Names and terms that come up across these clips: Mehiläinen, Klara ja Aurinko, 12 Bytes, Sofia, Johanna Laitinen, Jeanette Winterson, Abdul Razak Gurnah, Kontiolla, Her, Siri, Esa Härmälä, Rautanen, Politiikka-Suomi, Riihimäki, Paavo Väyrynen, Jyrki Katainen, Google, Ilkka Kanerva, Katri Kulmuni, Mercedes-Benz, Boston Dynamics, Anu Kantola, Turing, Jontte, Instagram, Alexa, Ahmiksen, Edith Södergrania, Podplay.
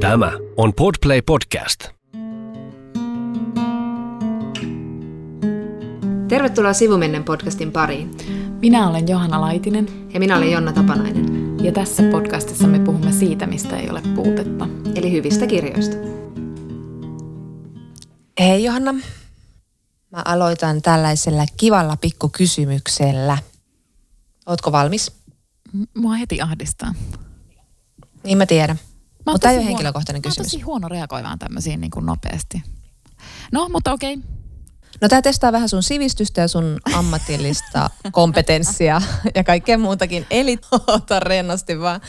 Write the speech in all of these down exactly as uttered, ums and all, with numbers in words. Tämä on Podplay Podcast. Tervetuloa Sivumennen podcastin pariin. Minä olen Johanna Laitinen. Ja minä olen Jonna Tapanainen. Ja tässä podcastissa me puhumme siitä, mistä ei ole puutetta. Eli hyvistä kirjoista. Hei Johanna. Mä aloitan tällaisella kivalla pikkukysymyksellä. Ootko valmis? Mua heti ahdistaa. Niin mä tiedän. Mutta tämä ei ole henkilökohtainen huono, kysymys. Mä oon tosi huono reagoimaan tämmöisiin niin kuin nopeasti. No, mutta okei. Okay. No tämä testaa vähän sun sivistystä ja sun ammatillista kompetenssia ja kaikkea muutakin. Eli ota rennosti vaan.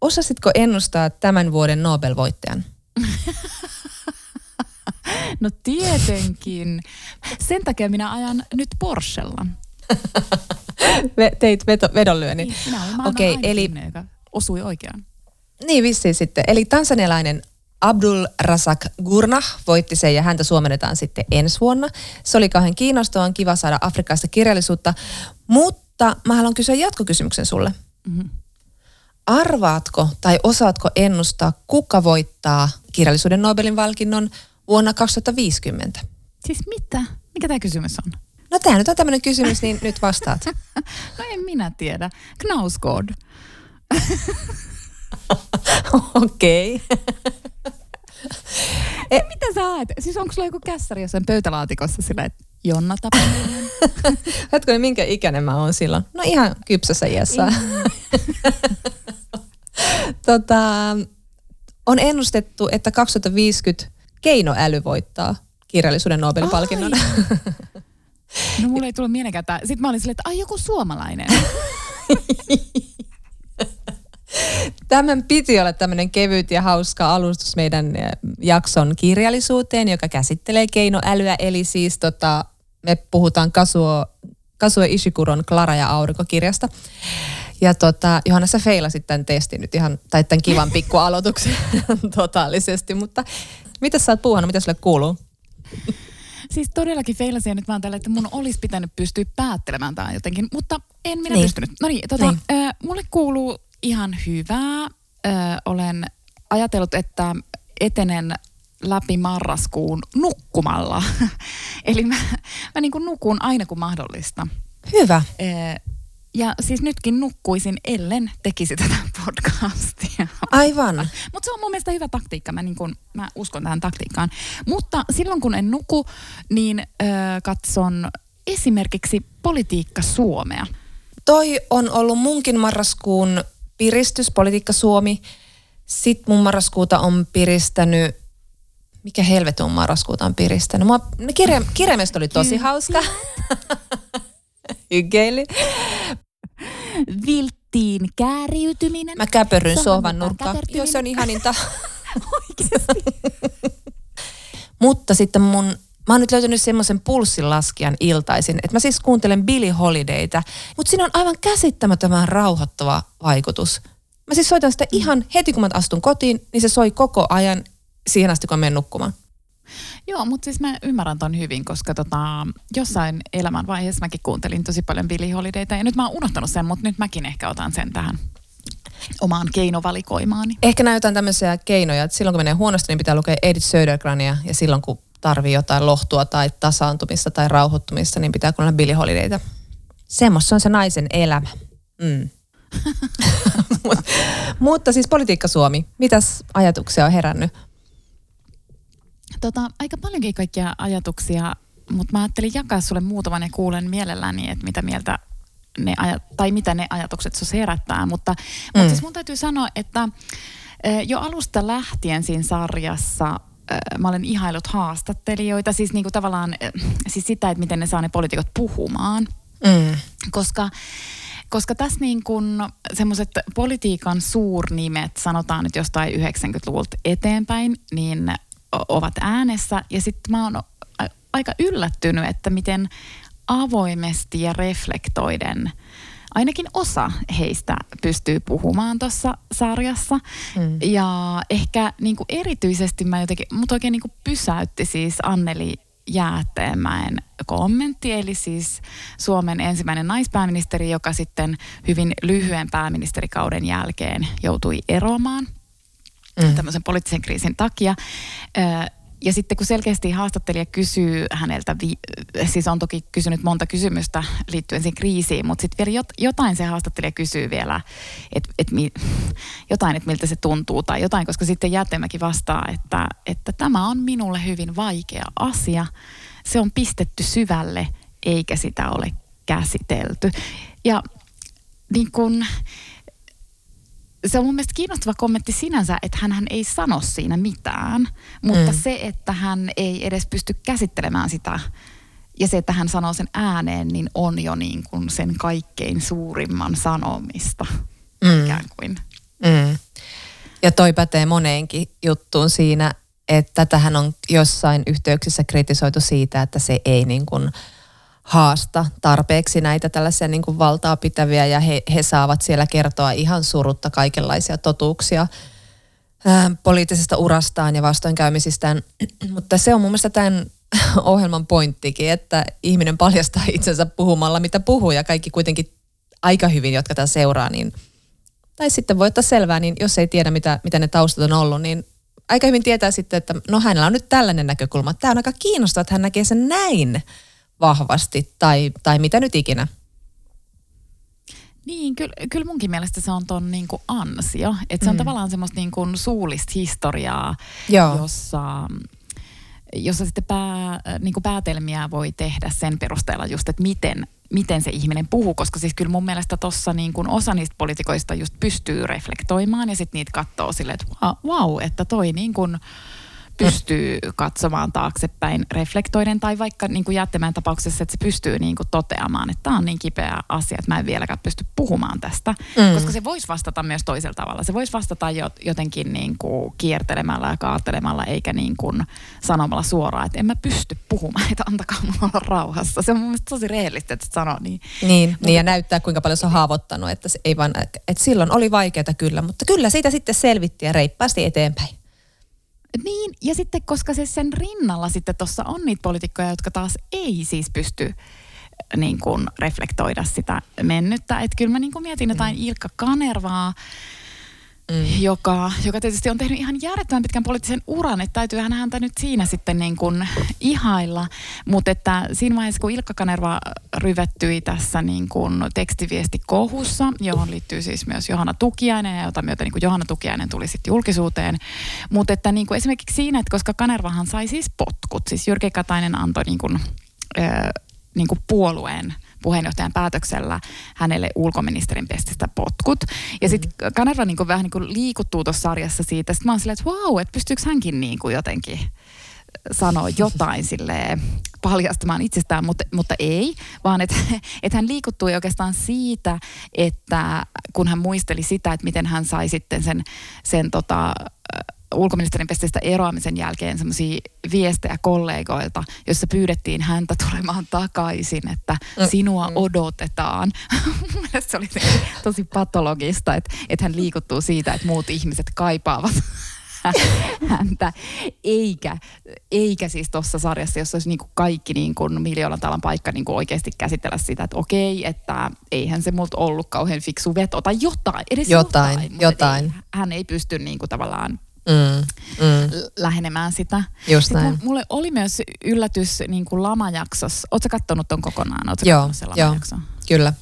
Osasitko ennustaa tämän vuoden Nobel-voittajan? No tietenkin. Sen takia minä ajan nyt Porschella. Teit vedonlyönnin. Niin, minä olen maailman okay, aina eli... ihminen, joka osui oikeaan. Niin vissiin sitten. Eli tansanialainen Abdul Razak Gurnah voitti sen ja häntä suomennetaan sitten ensi vuonna. Se oli kauhean kiinnostavaa, on kiva saada Afrikasta kirjallisuutta. Mutta mä haluan kysyä jatkokysymyksen sulle. Mm-hmm. Arvaatko tai osaatko ennustaa, kuka voittaa kirjallisuuden Nobelin palkinnon vuonna kaksituhattaviisikymmentä? Siis mitä? Mikä tämä kysymys on? No tämä nyt on tämmöinen kysymys, niin nyt vastaat. No en minä tiedä. Knausgård. Okei. E, mitä sä haet? Siis onko sulla joku kässäri jossain pöytälaatikossa sillä, että Jonna Tapanainen? Hetkonen, minkä ikäinen mä oon silloin? No ihan kypsässä iässä. tota, on ennustettu, että kaksituhattaviisikymmentä keinoäly voittaa kirjallisuuden Nobelin palkinnon. No mulle ei tullut mielenkään tää. Sitten mä olin silleen, että ai joku suomalainen. Tämän piti olla tämmöinen kevyt ja hauska alustus meidän jakson kirjallisuuteen, joka käsittelee keinoälyä. Eli siis tota, me puhutaan Kazuo, Kazuo Ishiguron Klara ja Aurinko -kirjasta. Ja tota, Johanna, sä feilasit tämän testin nyt ihan, tai tämän kivan pikkualoituksen totaalisesti. Mutta mitä sä oot puuhannut, mitä sulle kuuluu? Siis todellakin feilasin ja nyt mä oon tällä, että mun olisi pitänyt pystyä päättelemään tämä jotenkin, mutta en minä niin. pystynyt. No niin, tota, niin. Äh, mulle kuuluu... Ihan hyvää. Ö, olen ajatellut, että etenen läpi marraskuun nukkumalla. Eli mä, mä niin kuin nukun aina kun mahdollista. Hyvä. Ö, ja siis nytkin nukkuisin, ellen tekisi tätä podcastia. Aivan. Mutta se on mun mielestä hyvä taktiikka. Mä, niin kuin, mä uskon tähän taktiikkaan. Mutta silloin kun en nuku, niin ö, katson esimerkiksi Politiikka-Suomea. Toi on ollut munkin marraskuun... piristys, Politiikka-Suomi. Sitten mun marraskuuta on piristänyt, mikä helvetti mun marraskuuta on piristänyt? Mua, kirja, kirjamiesto oli tosi hauska. Hykeili. Vilttiin kääriytyminen. Mä käpörryn sohvan nurkkaan. Joo, se on ihaninta. Oikeasti. Mutta sitten mun, mä oon nyt löytänyt semmoisen pulssinlaskijan iltaisin, että mä siis kuuntelen Billie Holidaytä, mutta siinä on aivan käsittämättömän rauhoittava vaikutus. Mä siis soitan sitä ihan heti, kun mä astun kotiin, niin se soi koko ajan siihen asti, kun mä menen nukkumaan. Joo, mutta siis mä ymmärrän ton hyvin, koska tota, jossain elämän vaiheessa mäkin kuuntelin tosi paljon Billie Holidaytä ja nyt mä oon unohtanut sen, mutta nyt mäkin ehkä otan sen tähän omaan keinovalikoimaani. Ehkä nää jotain tämmöisiä keinoja, että silloin kun menee huonosti, niin pitää lukea Edith Södergrania ja silloin kun tarvii jotain lohtua tai tasaantumista tai rauhoittumista, niin pitää kuunnella Billie Holidayta. Semmosta on se naisen elämä. Mm. Mut, mutta siis Politiikka-Suomi, mitäs ajatuksia on herännyt? Tota, aika paljonkin kaikkia ajatuksia, mutta mä ajattelin jakaa sulle muutaman ja kuulen mielelläni, että mitä mieltä ne ajat, tai mitä ne ajatukset sus herättää. Mutta, mutta mm. siis mun täytyy sanoa, että jo alusta lähtien siinä sarjassa mä olen ihailut haastattelijoita, siis niinku tavallaan siis sitä, että miten ne saa ne poliitikot puhumaan, mm. koska, koska tässä niin kuin semmoiset politiikan suurnimet, sanotaan nyt jostain yhdeksänkymmentäluvulta eteenpäin, niin ovat äänessä ja sitten mä oon aika yllättynyt, että miten avoimesti ja reflektoiden ainakin osa heistä pystyy puhumaan tuossa sarjassa. Mm. Ja ehkä niin kuin erityisesti mä jotenkin, mut oikein niin kuin pysäytti siis Anneli Jäätteenmäen kommentti. Eli siis Suomen ensimmäinen naispääministeri, joka sitten hyvin lyhyen pääministerikauden jälkeen joutui eroamaan. mm. tämmöisen poliittisen kriisin takia. Ja sitten kun selkeästi haastattelija kysyy häneltä, siis on toki kysynyt monta kysymystä liittyen siihen kriisiin, mutta sitten vielä jotain se haastattelija kysyy vielä, että et jotain, että miltä se tuntuu tai jotain, koska sitten Jäätteenmäki vastaa, että, että tämä on minulle hyvin vaikea asia. Se on pistetty syvälle eikä sitä ole käsitelty. Ja niin kun, se on mun mielestä kiinnostava kommentti sinänsä, että hänhän ei sano siinä mitään, mutta mm. se, että hän ei edes pysty käsittelemään sitä ja se, että hän sanoo sen ääneen, niin on jo niin kuin sen kaikkein suurimman sanomista mm. ikään kuin. Mm. Ja toi pätee moneenkin juttuun siinä, että tähän on jossain yhteyksissä kritisoitu siitä, että se ei niin kuin haasta tarpeeksi näitä tällaisia niin kuin valtaa pitäviä ja he, he saavat siellä kertoa ihan surutta kaikenlaisia totuuksia ää, poliittisesta urastaan ja vastoinkäymisistään. Mutta se on mun mielestä tämän ohjelman pointtikin, että ihminen paljastaa itsensä puhumalla mitä puhuu ja kaikki kuitenkin aika hyvin, jotka tämän seuraa, niin, tai sitten voi ottaa selvää, niin jos ei tiedä mitä, mitä ne taustat on ollut, niin aika hyvin tietää sitten, että no hänellä on nyt tällainen näkökulma. Tämä on aika kiinnostavaa, että hän näkee sen näin vahvasti tai, tai mitä nyt ikinä. Niin, kyllä, kyllä munkin mielestä se on ton niin kuin ansio. Että se on mm. tavallaan semmoista niin kuin suullista historiaa, jossa, jossa sitten pää, niin kuin päätelmiä voi tehdä sen perusteella just, että miten, miten se ihminen puhuu. Koska siis kyllä mun mielestä tossa niin kuin osa niistä poliitikoista just pystyy reflektoimaan ja sitten niitä katsoo silleen, että vau, että toi niin kuin pystyy katsomaan taaksepäin reflektoiden tai vaikka niin kuin Jäätteenmäen tapauksessa, että se pystyy niin kuin toteamaan, että tämä on niin kipeä asia, että mä en vieläkään pysty puhumaan tästä. Mm. Koska se voisi vastata myös toisella tavalla. Se voisi vastata jotenkin niin kuin kiertelemällä ja kaartelemalla eikä niin kuin sanomalla suoraan, että en mä pysty puhumaan, että antakaa mulla olla rauhassa. Se on mun mielestä tosi rehellistä, että sanoo niin. Niin, Mut, niin ja näyttää kuinka paljon se on haavoittanut, että, se ei vaan, että silloin oli vaikeata kyllä, mutta kyllä siitä sitten selvittiin ja reippaasti eteenpäin. Niin, ja sitten koska se sen rinnalla sitten tuossa on niitä poliitikkoja, jotka taas ei siis pysty niin kuin reflektoida sitä mennyttä. Että kyllä mä niin kuin mietin jotain mm. Ilkka Kanervaa, mm. joka, joka tietysti on tehnyt ihan järjettömän pitkän poliittisen uran, että täytyyhän häntä nyt siinä sitten niin kuin ihailla. Mutta että siinä vaiheessa, kun Ilkka Kanerva ryvettyi tässä niin kuin tekstiviestikohussa, johon liittyy siis myös Johanna Tukiainen, jota myötä niin kuin Johanna Tukiainen tuli sitten julkisuuteen. Mutta että niin kuin esimerkiksi siinä, että koska Kanervahan sai siis potkut, siis Jyrki Katainen antoi niin kuin, äh, niin kuin puolueen puheenjohtajan päätöksellä hänelle ulkoministerin pestistä potkut. Ja sitten Kanerva niinku vähän niinku liikuttuu tuossa sarjassa siitä. Sitten mä oon silleen, että wow, että pystyykö hänkin niinku jotenkin sanoa jotain silleen paljastamaan itsestään, mutta, mutta ei. Vaan että et hän liikuttui oikeastaan siitä, että kun hän muisteli sitä, että miten hän sai sitten sen, sen tota, ulkoministerin pestistä eroamisen jälkeen semmoisia viestejä kollegoilta, jossa pyydettiin häntä tulemaan takaisin, että sinua odotetaan. Mielestäni se oli tosi patologista, että, että hän liikuttuu siitä, että muut ihmiset kaipaavat häntä. Eikä, eikä siis tuossa sarjassa, jossa olisi niin kuin kaikki niin kuin miljoonan talan paikka niin kuin oikeasti käsitellä sitä, että okei, että eihän se multa ollut kauhean fiksu veto tai jotain, edes jotain. jotain, jotain. Ei, hän ei pysty niin kuin tavallaan Mm, mm. lähenemään sitä. Just näin. Mulle oli myös yllätys niin kuin lamajaksossa. Ootko sä kattonut ton kokonaan? Ootko sä kattonut sen lamajakson? Joo, kyllä.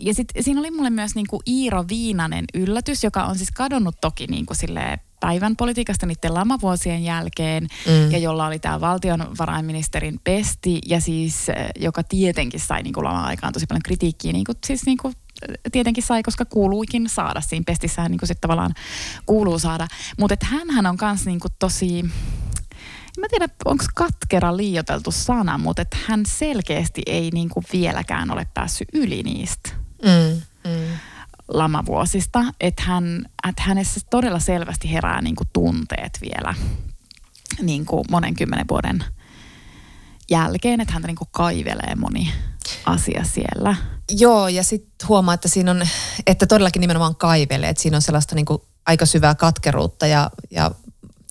Ja sit siinä oli mulle myös niin kuin Iiro Viinanen yllätys, joka on siis kadonnut toki niin kuin silleen päivän politiikasta niiden lamavuosien jälkeen, mm. ja jolla oli tämä valtionvarainministerin pesti, ja siis joka tietenkin sai niin kuin lama-aikaan tosi paljon kritiikkiä, niin kuin siis niin kuin tietenkin sai, koska kuuluikin saada. Siinä pestissähän niin kuin sit tavallaan kuuluu saada. Mutta hänhän on kans niin kuin tosi, en mä tiedä onko katkera liioiteltu sana, mutta hän selkeästi ei niin kuin vieläkään ole päässyt yli niistä mm, mm. lamavuosista. Että hän, et hänessä todella selvästi herää niin kuin tunteet vielä niin kuin monen kymmenen vuoden jälkeen, että häntä niin kuin kaivelee moni asia siellä. Joo, ja sitten huomaa, että siinä on, että todellakin nimenomaan kaivelee, että siinä on sellaista niin kuin aika syvää katkeruutta ja, ja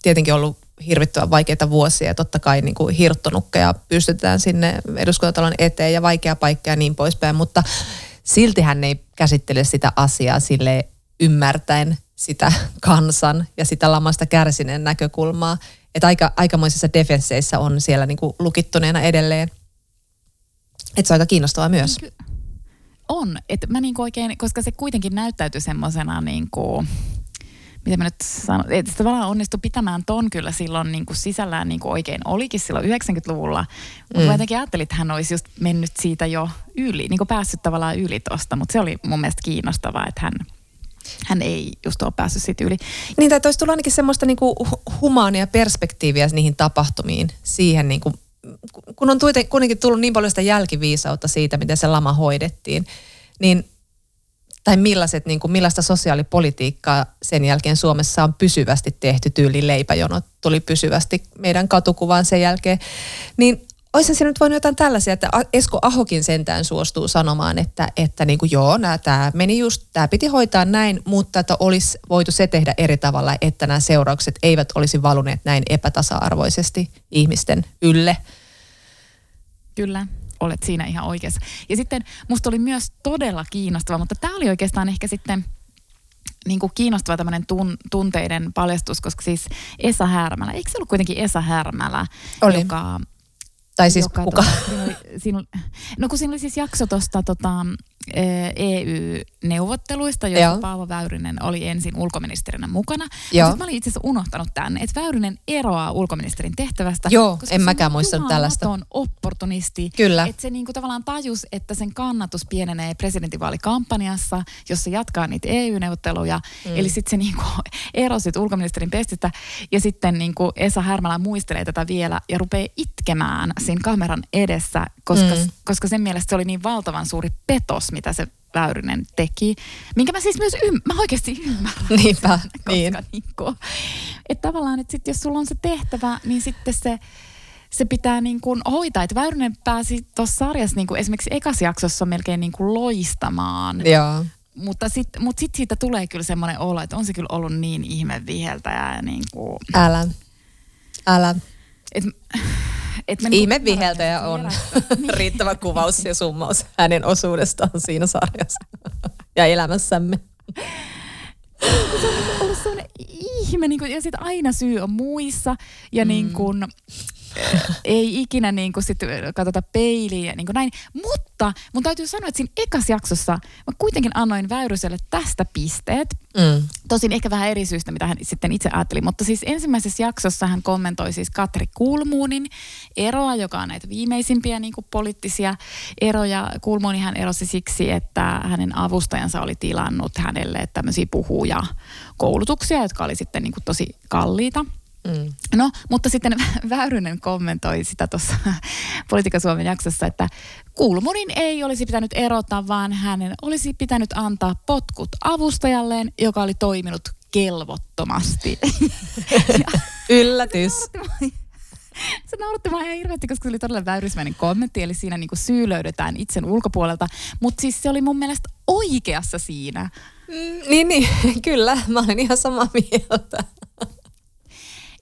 tietenkin ollut hirvittävän vaikeita vuosia ja totta kai niin kuin hirttonukkeja pystytään sinne eduskuntatalon eteen ja vaikea paikka ja niin poispäin, mutta silti hän ei käsittele sitä asiaa sille ymmärtäen sitä kansan ja sitä lamasta kärsineen näkökulmaa. Että aika, aikamoisissa defensseissä on siellä niinku lukittuneena edelleen. Että se on aika kiinnostavaa myös. On, että mä niinku oikein, koska se kuitenkin näyttäytyy semmosena niinku, mitä mä nyt sanon, että se tavallaan onnistui pitämään ton kyllä silloin niinku sisällään niinku oikein olikin silloin yhdeksänkymmentäluvulla. Mutta mm. mä jotenkin ajattelin, että hän olisi just mennyt siitä jo yli, niinku päässyt tavallaan yli tosta, mutta se oli mun mielestä kiinnostavaa, että hän... Hän ei just ole päässyt siitä yli. Niin, tai olisi tullut ainakin semmoista niinku humaania perspektiiviä niihin tapahtumiin. Siihen niinku, kun on kuitenkin tullut niin paljon sitä jälkiviisautta siitä, miten se lama hoidettiin. Niin, tai millaiset, niinku, millaista sosiaalipolitiikkaa sen jälkeen Suomessa on pysyvästi tehty. Tyyli leipäjonot tuli pysyvästi meidän katukuvaan sen jälkeen. Niin olisin siinä nyt voinut jotain tällaisia, että Esko Ahokin sentään suostuu sanomaan, että, että niin kuin joo, tämä meni just, tämä piti hoitaa näin, mutta että olisi voitu se tehdä eri tavalla, että nämä seuraukset eivät olisi valuneet näin epätasa-arvoisesti ihmisten ylle. Kyllä, olet siinä ihan oikeassa. Ja sitten musta oli myös todella kiinnostava, mutta tämä oli oikeastaan ehkä sitten... Niin kuin kiinnostava tämmöinen tun, tunteiden paljastus, koska siis Esa Härmälä, eikö se ollut kuitenkin Esa Härmälä, oli. joka... Tai siis joka, kuka? Tuota, siinä oli, siinä oli, no kun siinä oli siis jakso tuosta tota, E U-neuvotteluista, jossa Paavo Väyrynen oli ensin ulkoministerinä mukana. Mutta mä olin itse asiassa unohtanut tänne, että Väyrynen eroaa ulkoministerin tehtävästä. Joo, en mäkään muistanut tällaista. Koska se on opportunisti. Kyllä. Että se niinku tavallaan tajus, että sen kannatus pienenee presidentinvaalikampanjassa, jossa jatkaa niitä E U-neuvotteluja. Mm. Eli sitten se niinku erosi ulkoministerin pestistä ja sitten niinku Esa Härmälä muistelee tätä vielä ja rupeaa itkemään siinä kameran edessä, koska, mm. koska sen mielestä se oli niin valtavan suuri petos, mitä se Väyrynen teki, minkä mä siis myös ymm, mä oikeasti ymmärrän. Niinpä, sen, koska niin. Niinku, että tavallaan, että sit jos sulla on se tehtävä, niin sitten se, se pitää niinku hoitaa. Että Väyrynen pääsi tuossa sarjassa niinku esimerkiksi ekassa jaksossa melkein niinku loistamaan. Joo. Mutta sitten mut sit siitä tulee kyllä semmoinen olo, että on se kyllä ollut niin ihme viheltäjä. Ja niinku, älä, älä. Et, Ihme viheltäjä on riittävä kuvaus ja summaus hänen osuudestaan siinä sarjassa ja elämässämme. Se on ollut sellainen ihme, niin kun, ja sitten aina syy on muissa ja mm. niin kun, ei ikinä niin kun sit katsota peiliin ja niin kun näin. Mutta mun täytyy sanoa, että siinä ekassa jaksossa mä kuitenkin annoin Väyryselle tästä pisteet. Mm. Tosin ehkä vähän eri syystä, mitä hän sitten itse ajatteli. Mutta siis ensimmäisessä jaksossa hän kommentoi siis Katri Kulmunin eroa, joka on näitä viimeisimpiä niin kuin poliittisia eroja. Kulmunihan erosi siksi, että hänen avustajansa oli tilannut hänelle tämmöisiä puhuja koulutuksia, jotka oli sitten niin kuin tosi kalliita. Mm. No, mutta sitten Väyrynen kommentoi sitä tuossa Politiikka-Suomen jaksossa, että Kulmunin ei olisi pitänyt erota, vaan hänen olisi pitänyt antaa potkut avustajalleen, joka oli toiminut kelvottomasti. Ja, yllätys. Se nauratti vaan ihan hirveästi, koska se oli todella väyrysmäinen kommentti, eli siinä niinku syy löydetään itsen ulkopuolelta. Mutta siis se oli mun mielestä oikeassa siinä. Mm, niin, niin, kyllä. Mä olen ihan samaa mieltä.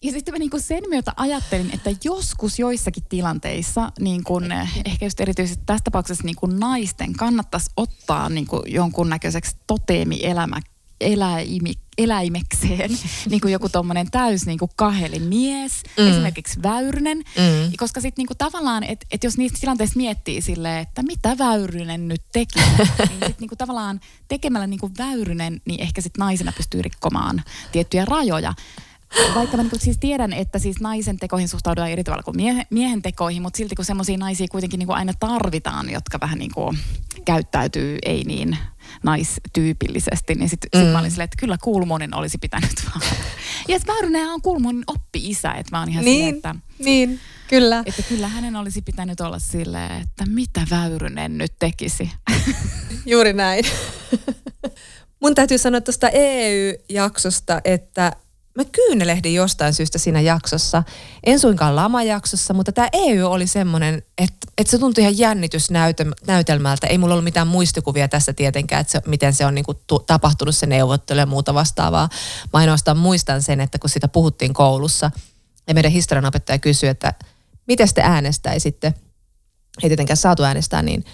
Ja sitten mä niin kuin sen myötä ajattelin, että joskus joissakin tilanteissa, niin kuin ehkä just erityisesti tässä tapauksessa niin kuin naisten kannattaisi ottaa niin kuin jonkunnäköiseksi toteemielämä, eläimi, eläimekseen niin kuin joku tommonen täys niin kuin kaheli mies, mm. esimerkiksi Väyrynen. Mm. Koska sitten niin kuin tavallaan, että et jos niistä tilanteissa miettii silleen, että mitä Väyrynen nyt teki, niin sitten niin kuin tavallaan tekemällä niin kuin Väyrynen, niin ehkä sitten naisena pystyy rikkomaan tiettyjä rajoja. Vaikka mä niin siis tiedän, että siis naisen tekoihin suhtaudutaan eri tavalla kuin miehen, miehen tekoihin, mutta silti kun semmoisia naisia kuitenkin niin kuin aina tarvitaan, jotka vähän niin kuin käyttäytyy ei niin naistyypillisesti, niin sitten mm. sit mä olin silleen, että kyllä Kulmunin olisi pitänyt vaan. Ja sitten Väyrynenhän on Kulmunin oppi-isä, että mä oon ihan niin, silleen, että... Niin, kyllä. Että kyllä hänen olisi pitänyt olla silleen, että mitä Väyrynen nyt tekisi. Juuri näin. Mun täytyy sanoa tuosta E U-jaksosta, että... Mä kyynelehdin jostain syystä siinä jaksossa, en suinkaan lamajaksossa, mutta tämä E U oli semmoinen, että, että se tuntui ihan jännitysnäytelmältä. Ei mulla ollut mitään muistikuvia tässä tietenkään, että se, miten se on niin kuin tu, tapahtunut se neuvottelu ja muuta vastaavaa. Mä ainoastaan muistan sen, että kun sitä puhuttiin koulussa ja meidän historianopettaja kysyi, että miten te äänestäisitte, ei tietenkään saatu äänestää, niin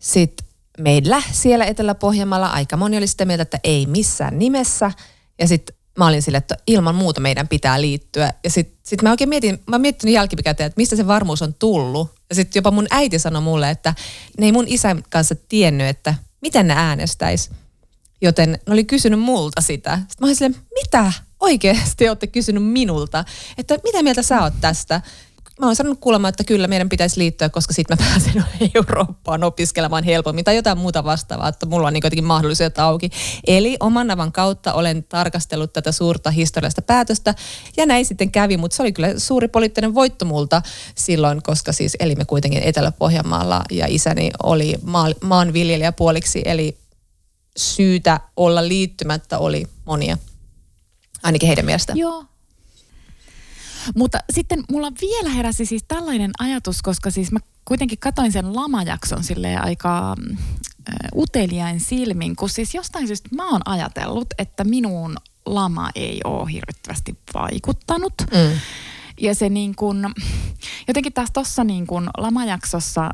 sitten meillä siellä Etelä-Pohjanmaalla aika moni oli sitä mieltä, että ei missään nimessä. Ja sitten mä olin silleen, että ilman muuta meidän pitää liittyä. Ja sitten sit mä oikein mietin, mä miettinyt jälkikäteen, että mistä se varmuus on tullut. Ja sitten jopa mun äiti sanoi mulle, että ne ei mun isän kanssa tiennyt, että miten ne äänestäisi. Joten ne oli kysynyt multa sitä. Sitten mä olin silleen, mitä oikeasti olette kysynyt minulta? Että mitä mieltä sä oot tästä? Mä oon sanonut kuulemaan, että kyllä meidän pitäisi liittyä, koska sitten mä pääsen Eurooppaan opiskelemaan helpommin tai jotain muuta vastaavaa, että mulla on niin jotenkin mahdollisuudet auki. Eli oman navan kautta olen tarkastellut tätä suurta historiallista päätöstä ja näin sitten kävi, mutta se oli kyllä suuri poliittinen voitto multa silloin, koska siis elimme kuitenkin Etelä-Pohjanmaalla ja isäni oli maa- maanviljelijä puoliksi, eli syytä olla liittymättä oli monia, ainakin heidän mielestään. Joo. Mutta sitten mulla vielä heräsi siis tällainen ajatus, koska siis mä kuitenkin katsoin sen lamajakson silleen aika uteliain silmin, kun siis jostain syystä mä oon ajatellut, että minuun lama ei ole hirvittävästi vaikuttanut. Mm. Ja se niin kuin, jotenkin taas tossa niin kuin lamajaksossa,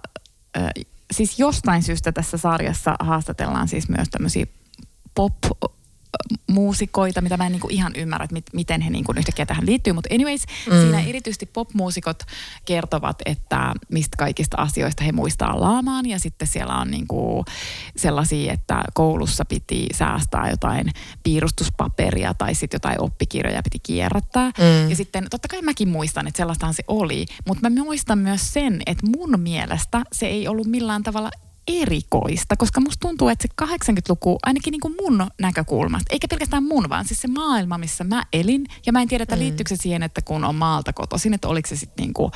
siis jostain syystä tässä sarjassa haastatellaan siis myös tämmöisiä pop muusikoita, mitä mä en niinku ihan ymmärrä, että mit, miten he niinku yhtäkkiä tähän liittyy. Mutta anyways, mm. siinä erityisesti popmuusikot kertovat, että mistä kaikista asioista he muistaa laamaan. Ja sitten siellä on niinku sellaisia, että koulussa piti säästää jotain piirustuspaperia tai sitten jotain oppikirjoja piti kierrättää. Mm. Ja sitten totta kai mäkin muistan, että sellaistahan se oli. Mutta mä muistan myös sen, että mun mielestä se ei ollut millään tavalla erikoista, koska musta tuntuu, että se kahdeksankymmentäluku, ainakin niin kuin mun näkökulmasta, eikä pelkästään mun, vaan siis se maailma, missä mä elin, ja mä en tiedä, että liittyykö se siihen, että kun on maalta kotoisin, että oliko se sitten niin kuin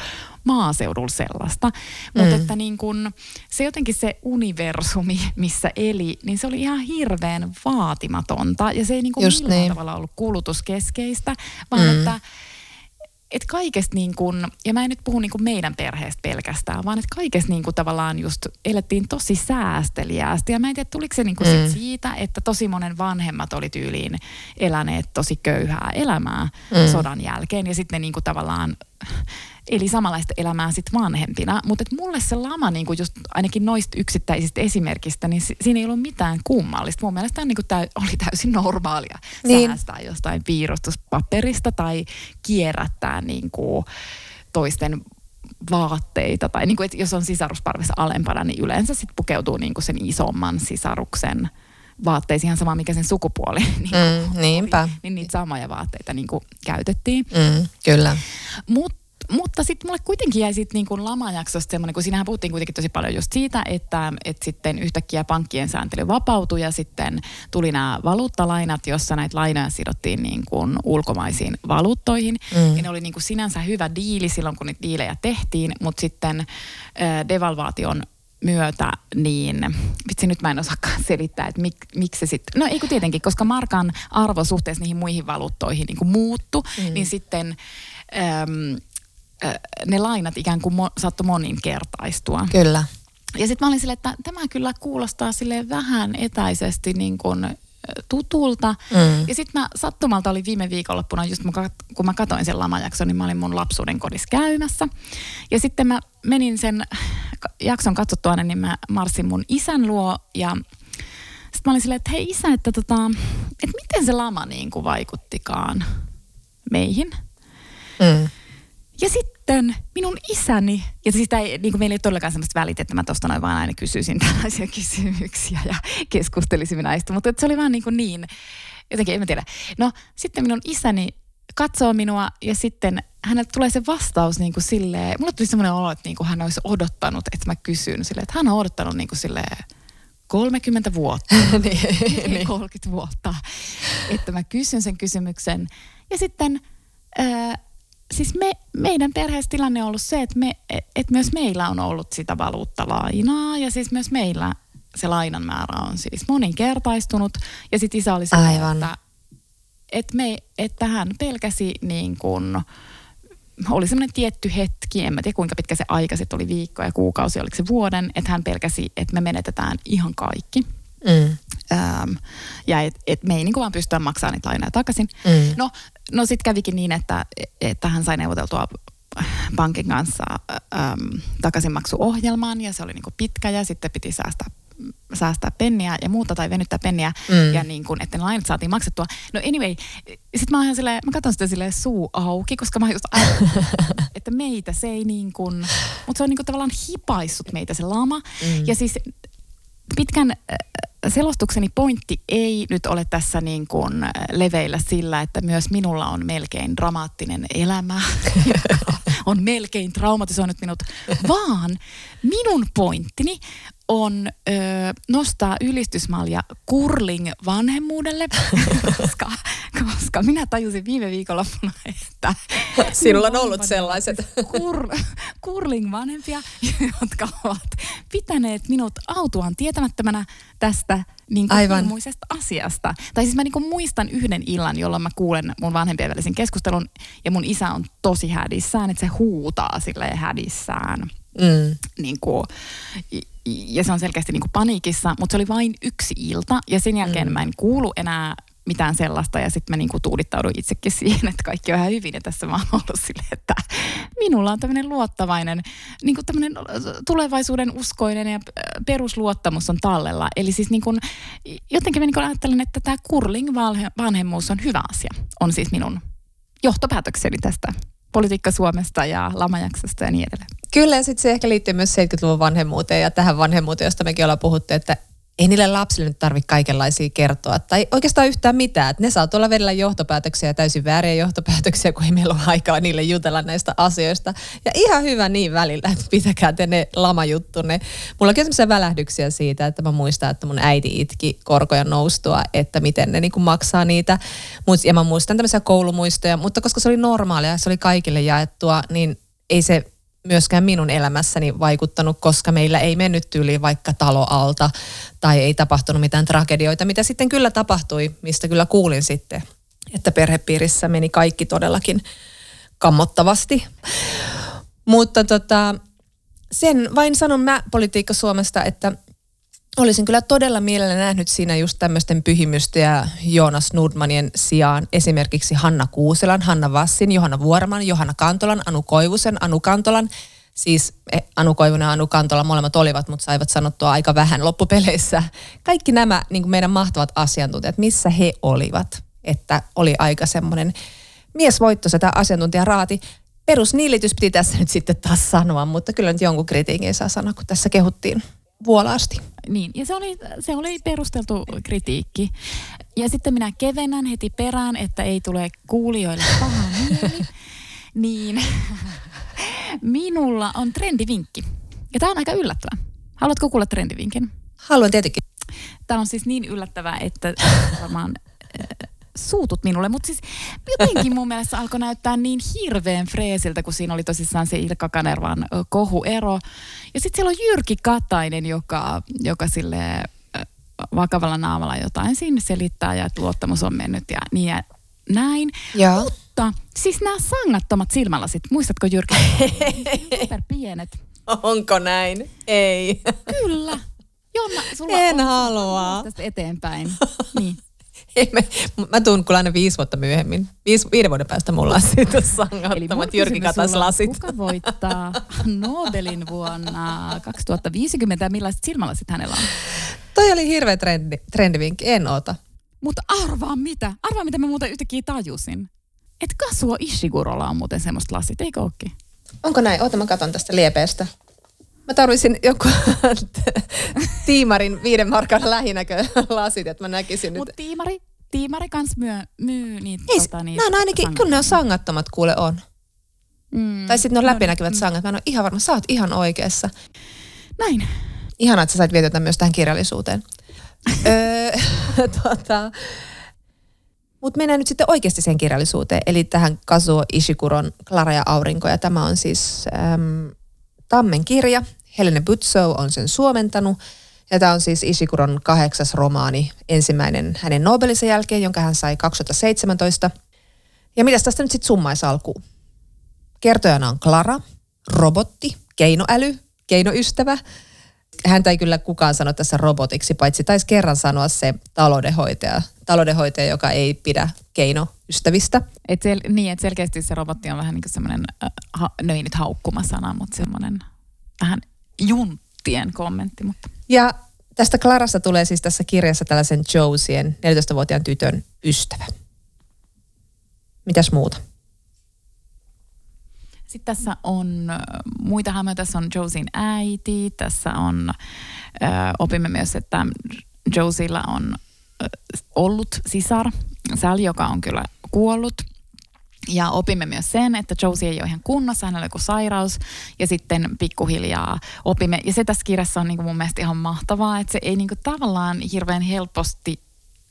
maaseudulla sellaista, mm. mutta että niin kuin se jotenkin se universumi, missä eli, niin se oli ihan hirveän vaatimatonta, ja se ei niin kuin millään niin. tavalla ollut kulutuskeskeistä, vaan mm. että Että kaikesta niin kuin, ja mä en nyt puhu niin kuin meidän perheestä pelkästään, vaan että kaikesta niin kuin tavallaan just elettiin tosi säästeliäästi. Ja mä en tiedä, tuliko se niin kuin mm. sit siitä, että tosi monen vanhemmat oli tyyliin eläneet tosi köyhää elämää mm. sodan jälkeen. Ja sitten ne niin kuin tavallaan eli samanlaista elämää sitten vanhempina. Mutta mulle se lama niin kuin just ainakin noista yksittäisistä esimerkistä, niin si- siinä ei ollut mitään kummallista. Mun mielestä niin kuin täy- oli täysin normaalia niin. säästää jostain piirustuspaperista tai kierrättää niin kuin toisten vaatteita. Tai niin kuin, että jos on sisarusparvessa alempana, niin yleensä sitten pukeutuu niin kuin sen isomman sisaruksen vaatteisiin, ihan sama mikä sen sukupuoli. Niin mm, niinpä. Oli, niin niitä samoja vaatteita niin kuin käytettiin. Mm, kyllä. Mut, mutta sitten mulle kuitenkin jäi sitten niin kuin lamajaksosta semmoinen, kun siinähän puhuttiin kuitenkin tosi paljon just siitä, että, että sitten yhtäkkiä pankkien sääntely vapautui ja sitten tuli nämä valuuttalainat, jossa näitä lainoja sidottiin niin kuin ulkomaisiin valuuttoihin. Mm. Ja ne oli niin kuin sinänsä hyvä diili silloin, kun niitä diilejä tehtiin, mutta sitten devalvaation myötä, niin vitsi nyt mä en osaakaan selittää, että mik, miksi se sitten, no ei kun tietenkin, koska markan arvo suhteessa niihin muihin valuuttoihin niin kuin muuttui, mm. niin sitten äm, äh, ne lainat ikään kuin mo, saattoi moninkertaistua. Kyllä. Ja sitten mä olin silleen, että tämä kyllä kuulostaa silleen vähän etäisesti niin kuin tutulta. Mm. Ja sitten mä sattumalta olin viime viikonloppuna, just kun mä katsoin sen lamajakson, niin mä olin mun lapsuuden kodissa käymässä. Ja sitten mä menin sen jakson katsottua, niin mä marssin mun isän luo ja sitten mä olin silleen, että hei isä, että tota, että miten se lama niin kuin vaikuttikaan meihin. Mm. Ja sitten minun isäni, ja siis ei, niin kuin meillä ei ole todellakaan sellaista välit, että mä tuosta noin vaan aina kysyisin tällaisia kysymyksiä ja keskustelisin näistä, mutta se oli vaan niin kuin niin, jotenkin en mä tiedä. No sitten minun isäni katsoo minua ja sitten hänelle tulee se vastaus niin kuin silleen, mulle tuli semmoinen olo, että niin kuin hän olisi odottanut, että mä kysyn silleen, että hän on odottanut niin kuin silleen kolmekymmentä vuotta, niin, kolmekymmentä vuotta, että mä kysyn sen kysymyksen ja sitten Öö, Siis me, meidän perheessä tilanne on ollut se, että, me, että myös meillä on ollut sitä valuuttalainaa ja siis myös meillä se lainan määrä on siis moninkertaistunut. Ja sitten isä oli sellainen, että, että, me, että hän pelkäsi niin kuin, oli semmoinen tietty hetki, en mä tiedä kuinka pitkä se aika, sitten oli viikko ja kuukausi, oliko se vuoden, että hän pelkäsi, että me menetetään ihan kaikki. Mm. Öm, ja et, et me ei niin kuin vaan pystyä maksamaan niitä lainoja takaisin. Mm. No, no sitten kävikin niin, että, että hän sai neuvoteltua pankin kanssa äm, takaisinmaksuohjelmaan ja se oli niin kuin pitkä ja sitten piti säästää säästää penniä ja muuta tai venyttää penniä mm. ja niin kuin, että ne lainat saatiin maksettua. No anyway, sit mä oon silleen, mä katson sitä silleen suu auki, koska mä just ajattelin, että meitä se ei niin kuin, mutta se on niin kuin tavallaan hipaissut meitä se lama. Mm. Ja siis pitkän selostukseni pointti ei nyt ole tässä niin kuin leveillä sillä, että myös minulla on melkein dramaattinen elämä, joka on melkein traumatisoinut minut, vaan minun pointtini on ö, nostaa ylistysmalja curling-vanhemmuudelle, koska, koska minä tajusin viime viikonloppuna, että... Sinulla on ollut sellaiset. Kur, curling-vanhempia, jotka ovat pitäneet minut autuaan tietämättömänä tästä niin kuin muisesta asiasta. Tai siis mä niin kuin muistan yhden illan, jolloin mä kuulen mun vanhempien välisen keskustelun, ja mun isä on tosi hädissään, että se huutaa silleen hädissään. Mm. Niin kuin, ja se on selkeästi niin kuin paniikissa, mutta se oli vain yksi ilta ja sen jälkeen mm. mä en kuulu enää mitään sellaista ja sitten mä niin kuin tuudittauduin itsekin siihen, että kaikki on ihan hyvin ja tässä mä oon ollut silleen, että minulla on tämmöinen luottavainen, niin kuin tämmöinen tulevaisuuden uskoinen ja perusluottamus on tallella. Eli siis niin kuin, jotenkin mä niin kuin ajattelen, että tämä curling-vanhemmuus on hyvä asia, on siis minun johtopäätökseni tästä Politiikka-Suomesta ja lamajaksosta ja niin edelleen. Kyllä, ja sitten se ehkä liittyy myös seitsemänkymmentäluvun vanhemmuuteen ja tähän vanhemmuuteen, josta mekin ollaan puhuttu, että ei niille lapsille nyt tarvitse kaikenlaisia kertoa tai oikeastaan yhtään mitään. Että ne saa tuolla vedellä johtopäätöksiä ja täysin vääriä johtopäätöksiä, kun ei meillä ole aikaa niille jutella näistä asioista. Ja ihan hyvä niin välillä, että pitäkää te ne lamajuttunne. Mullakin on sellaisia välähdyksiä siitä, että mä muistan, että mun äiti itki korkoja noustua, että miten ne niinku maksaa niitä. Ja mä muistan tämmöisiä koulumuistoja, mutta koska se oli normaalia, se oli kaikille jaettua, niin ei se... myöskään minun elämässäni vaikuttanut, koska meillä ei mennyt tyyliin vaikka talo alta tai ei tapahtunut mitään tragedioita, mitä sitten kyllä tapahtui, mistä kyllä kuulin sitten, että perhepiirissä meni kaikki todellakin kammottavasti. Mutta tota, sen vain sanon mä Politiikka Suomesta, että olisin kyllä todella mielellä nähnyt siinä just tämmöisten pyhimystä ja Joonas Nudmanien sijaan esimerkiksi Hanna Kuuselan, Hanna Vassin, Johanna Vuorman, Johanna Kantolan, Anu Koivusen, Anu Kantolan. Siis Anu Koivunen ja Anu Kantola molemmat olivat, mutta saivat sanottua aika vähän loppupeleissä. Kaikki nämä niin kuin meidän mahtavat asiantuntijat, missä he olivat, että oli aika semmoinen miesvoitto se tämä asiantuntijaraati. Perusniilitys piti tässä nyt sitten taas sanoa, mutta kyllä nyt jonkun kritiikin saa sanoa, kun tässä kehuttiin vuolaasti. Niin, ja se oli, se oli perusteltu kritiikki. Ja sitten minä kevenän heti perään, että ei tule kuulijoille paha mieli. Niin, minulla on trendivinkki. Ja tämä on aika yllättävä. Haluatko kuulla trendivinkin? Haluan tietenkin. Tämä on siis niin yllättävää, että varmaan äh, suutut minulle. Mutta siis jotenkin mun mielestä alkoi näyttää niin hirveän freesiltä, kun siinä oli tosissaan se Ilkka Kanervan kohuero. Ja sitten siellä on Jyrki Katainen, joka, joka silleen vakavalla naamalla jotain sinne selittää ja että luottamus on mennyt ja niin ja näin. Joo. Mutta siis nämä sangattomat silmälasit, muistatko Jyrki? Superpienet. Onko näin? Ei. Kyllä. Jonna, sulla en on halua. Tästä eteenpäin. Niin. Ei, mä, mä tuun kyllä aina viisi vuotta myöhemmin. Viis, viiden vuoden päästä mulla on siitä sangattomat Jyrki Kataisen lasit. Kuka voittaa Nobelin vuonna kaksituhattaviisikymmentä ja millaiset silmälasit hänellä on? Toi oli hirveä trendi, trendivinkki, en oota. Mutta arvaa mitä, arvaa mitä mä muuten yhtäkkiä tajusin. Että Kazuo Ishigurolla on muuten semmoiset lasit, eikö ookin? Onko näin? Oota mä katon tästä liepeestä. Mä tarvitsin joku tiimarin viiden markan lähinäkölasit, että mä näkisin nyt. Mutta tiimari, tiimari kans myö, myy niitä. Ei, tota, niitä nämä on ainakin, kyllä ne on sangattomat kuule on. Mm, tai sitten ne on läpinäkyvät no, sangat. Mä en ole ihan varma, sä oot ihan oikeassa. Näin. Ihanaa, että sä sait vietetä myös tähän kirjallisuuteen. öö, tota... Mutta mennään nyt sitten oikeasti sen kirjallisuuteen, eli tähän Kazuo Ishiguron Klara ja Aurinko. Ja tämä on siis... Äm, Tammen kirja. Helene Bützow on sen suomentanut. Ja tämä on siis Ishiguron kahdeksas romaani, ensimmäinen hänen Nobelinsa jälkeen, jonka hän sai kaksituhattaseitsemäntoista. Ja mitäs tästä nyt sitten summaisi alkuun? Kertojana on Klara, robotti, keinoäly, keinoystävä. Häntä ei kyllä kukaan sano tässä robotiksi, paitsi taisi kerran sanoa se taloudenhoitaja, taloudenhoitaja joka ei pidä keinoystävistä. Et sel- niin, että selkeästi se robotti on vähän niin kuin semmoinen, ha- no ei nyt haukkuma sana, mutta semmoinen vähän junttien kommentti. Mutta. Ja tästä Klarasta tulee siis tässä kirjassa tällaisen Josien, neljätoistavuotiaan tytön ystävä. Mitäs muuta? Sitten tässä on muita hahmoja. Tässä on Josien äiti. Tässä on, ö, opimme myös, että Josiella on ollut sisar, Sally, joka on kyllä kuollut. Ja opimme myös sen, että Josie ei ole ihan kunnossa, hänellä on joku sairaus ja sitten pikkuhiljaa opimme. Ja se tässä kirjassa on niin kuin mun mielestä ihan mahtavaa, että se ei niin kuin tavallaan hirveän helposti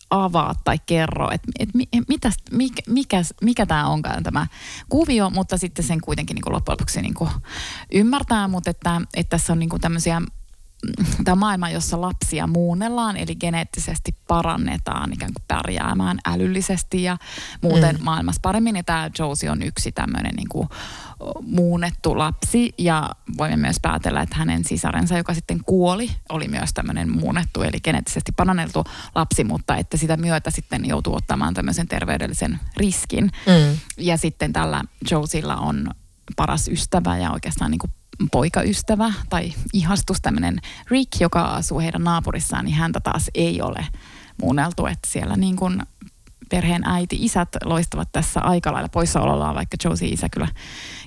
avaa tai kerro, että et mitäs, mikä, mikä, mikä tämä onkaan tämä kuvio, mutta sitten sen kuitenkin niin kuin loppujen lopuksi niin kuin ymmärtää, mutta että, että tässä on niin kuin tämmöisiä, tämä maailma, jossa lapsia muunnellaan, eli geneettisesti parannetaan ikään kuin pärjäämään älyllisesti ja muuten mm. maailmassa paremmin. Ja tämä Josie on yksi tämmöinen niin kuin muunnettu lapsi ja voimme myös päätellä, että hänen sisarensa, joka sitten kuoli, oli myös tämmöinen muunnettu, eli geneettisesti paranneltu lapsi, mutta että sitä myötä sitten joutuu ottamaan tämmöisen terveydellisen riskin. Mm. Ja sitten tällä Josiella on paras ystävä ja oikeastaan niin kuin poikaystävä tai ihastus, tämmöinen Rick, joka asuu heidän naapurissaan, niin häntä taas ei ole muunneltu. Että siellä niin kuin perheen äiti, isät loistavat tässä aika lailla poissaolollaan, vaikka Josie isä kyllä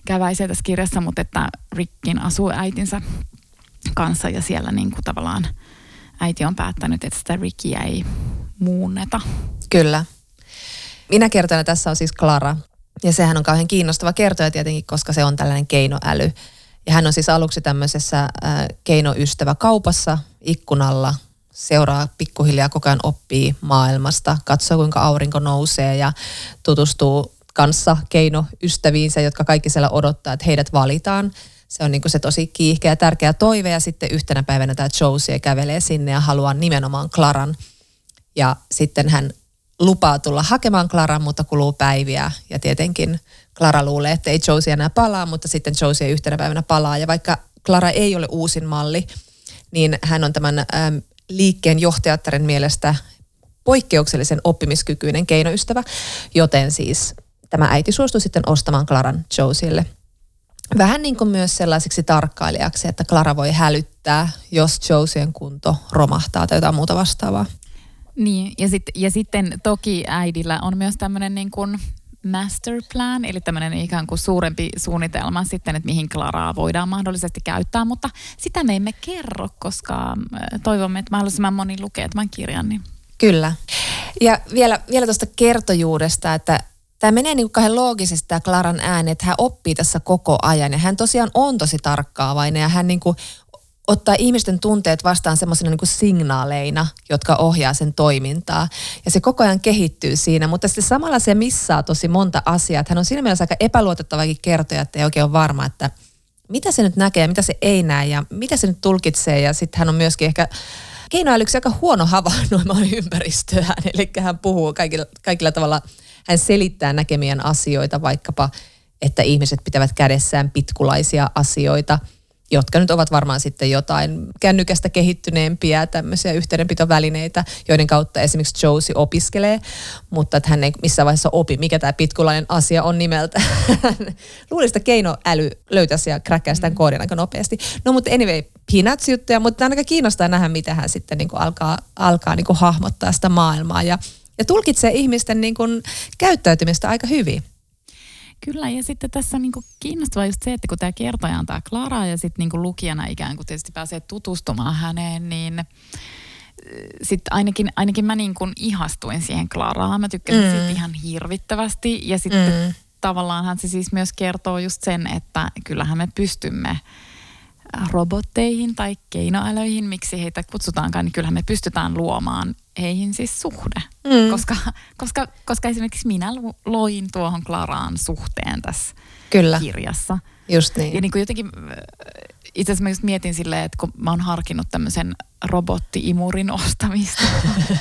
käväisee tässä kirjassa, mutta että Rickin asuu äitinsä kanssa ja siellä niin kuin tavallaan äiti on päättänyt, että sitä Rickiä ei muunneta. Kyllä. Minä kertojana tässä on siis Klara ja sehän on kauhean kiinnostava kertoja tietenkin, koska se on tällainen keinoäly. Ja hän on siis aluksi tämmöisessä keinoystävä kaupassa ikkunalla, seuraa pikkuhiljaa, koko ajan oppii maailmasta, katsoo kuinka aurinko nousee ja tutustuu kanssa keinoystäviinsä, jotka kaikki siellä odottaa, että heidät valitaan. Se on niin kuin se tosi kiihkeä ja tärkeä toive ja sitten yhtenä päivänä tämä Josie kävelee sinne ja haluaa nimenomaan Klaran. Ja sitten hän lupaa tulla hakemaan Klaran, mutta kuluu päiviä ja tietenkin Klara luulee, että ei Josie enää palaa, mutta sitten Josie yhtenä päivänä palaa. Ja vaikka Klara ei ole uusin malli, niin hän on tämän äm, liikkeen johtajattaren mielestä poikkeuksellisen oppimiskykyinen keinoystävä. Joten siis tämä äiti suostui sitten ostamaan Klaran Josielle. Vähän niin kuin myös sellaiseksi tarkkailijaksi, että Klara voi hälyttää, jos Josien kunto romahtaa tai jotain muuta vastaavaa. Niin, ja, sit, ja sitten toki äidillä on myös tämmöinen niin kuin master plan, eli tämmöinen ikään kuin suurempi suunnitelma sitten, että mihin Klaraa voidaan mahdollisesti käyttää, mutta sitä me emme kerro, koska toivomme, että mahdollisimman moni lukee tämän kirjan. Niin. Kyllä. Ja vielä, vielä tuosta kertojuudesta, että tämä menee niin kuin kahden loogisesti tämä Klaran ääni, että hän oppii tässä koko ajan ja hän tosiaan on tosi tarkkaavainen ja hän niin kuin ottaa ihmisten tunteet vastaan semmoisena niin kuin signaaleina, jotka ohjaa sen toimintaa. Ja se koko ajan kehittyy siinä, mutta sitten samalla se missaa tosi monta asiaa. Että hän on siinä mielessä aika epäluotettavakin kertoja, että ei oikein ole varma, että mitä se nyt näkee ja mitä se ei näe ja mitä se nyt tulkitsee. Ja sitten hän on myöskin ehkä keinoälyksi aika huono havainnoimaan ympäristöään. Eli hän puhuu kaikilla, kaikilla tavalla, hän selittää näkemiään asioita, vaikkapa, että ihmiset pitävät kädessään pitkulaisia asioita, jotka nyt ovat varmaan sitten jotain kännykästä kehittyneempiä tämmöisiä yhteydenpitovälineitä, joiden kautta esimerkiksi Josie opiskelee, mutta että hän ei missään vaiheessa opi, mikä tämä pitkulainen asia on nimeltä. Luulin, että keinoäly löytäisi ja kräkkää sitä koodin aika nopeasti. No mutta anyway, peanuts juttuja, mutta ainakaan kiinnostaa nähdä, mitä hän sitten niin kuin alkaa, alkaa niin kuin hahmottaa sitä maailmaa ja, ja tulkitsee ihmisten niin kuin käyttäytymistä aika hyvin. Kyllä, ja sitten tässä on niin kuin kiinnostavaa just se, että kun tämä kertoja on tämä Klara ja sitten niin kuin lukijana ikään kuin tietysti pääsee tutustumaan häneen, niin sitten ainakin, ainakin mä niin kuin ihastuin siihen Klaraan. Mä tykkäsin mm. siitä ihan hirvittävästi ja sitten mm. tavallaanhan se siis myös kertoo just sen, että kyllähän me pystymme robotteihin tai keinoälyihin, miksi heitä kutsutaankaan, niin kyllähän me pystytään luomaan heihin siis suhde. Mm. Koska, koska, koska esimerkiksi minä loin tuohon Klaraan suhteen tässä Kyllä. kirjassa. Just niin. Ja niin kuin jotenkin, itse asiassa mä just mietin silleen, että kun mä oon harkinnut tämmöisen robotti-imurin ostamista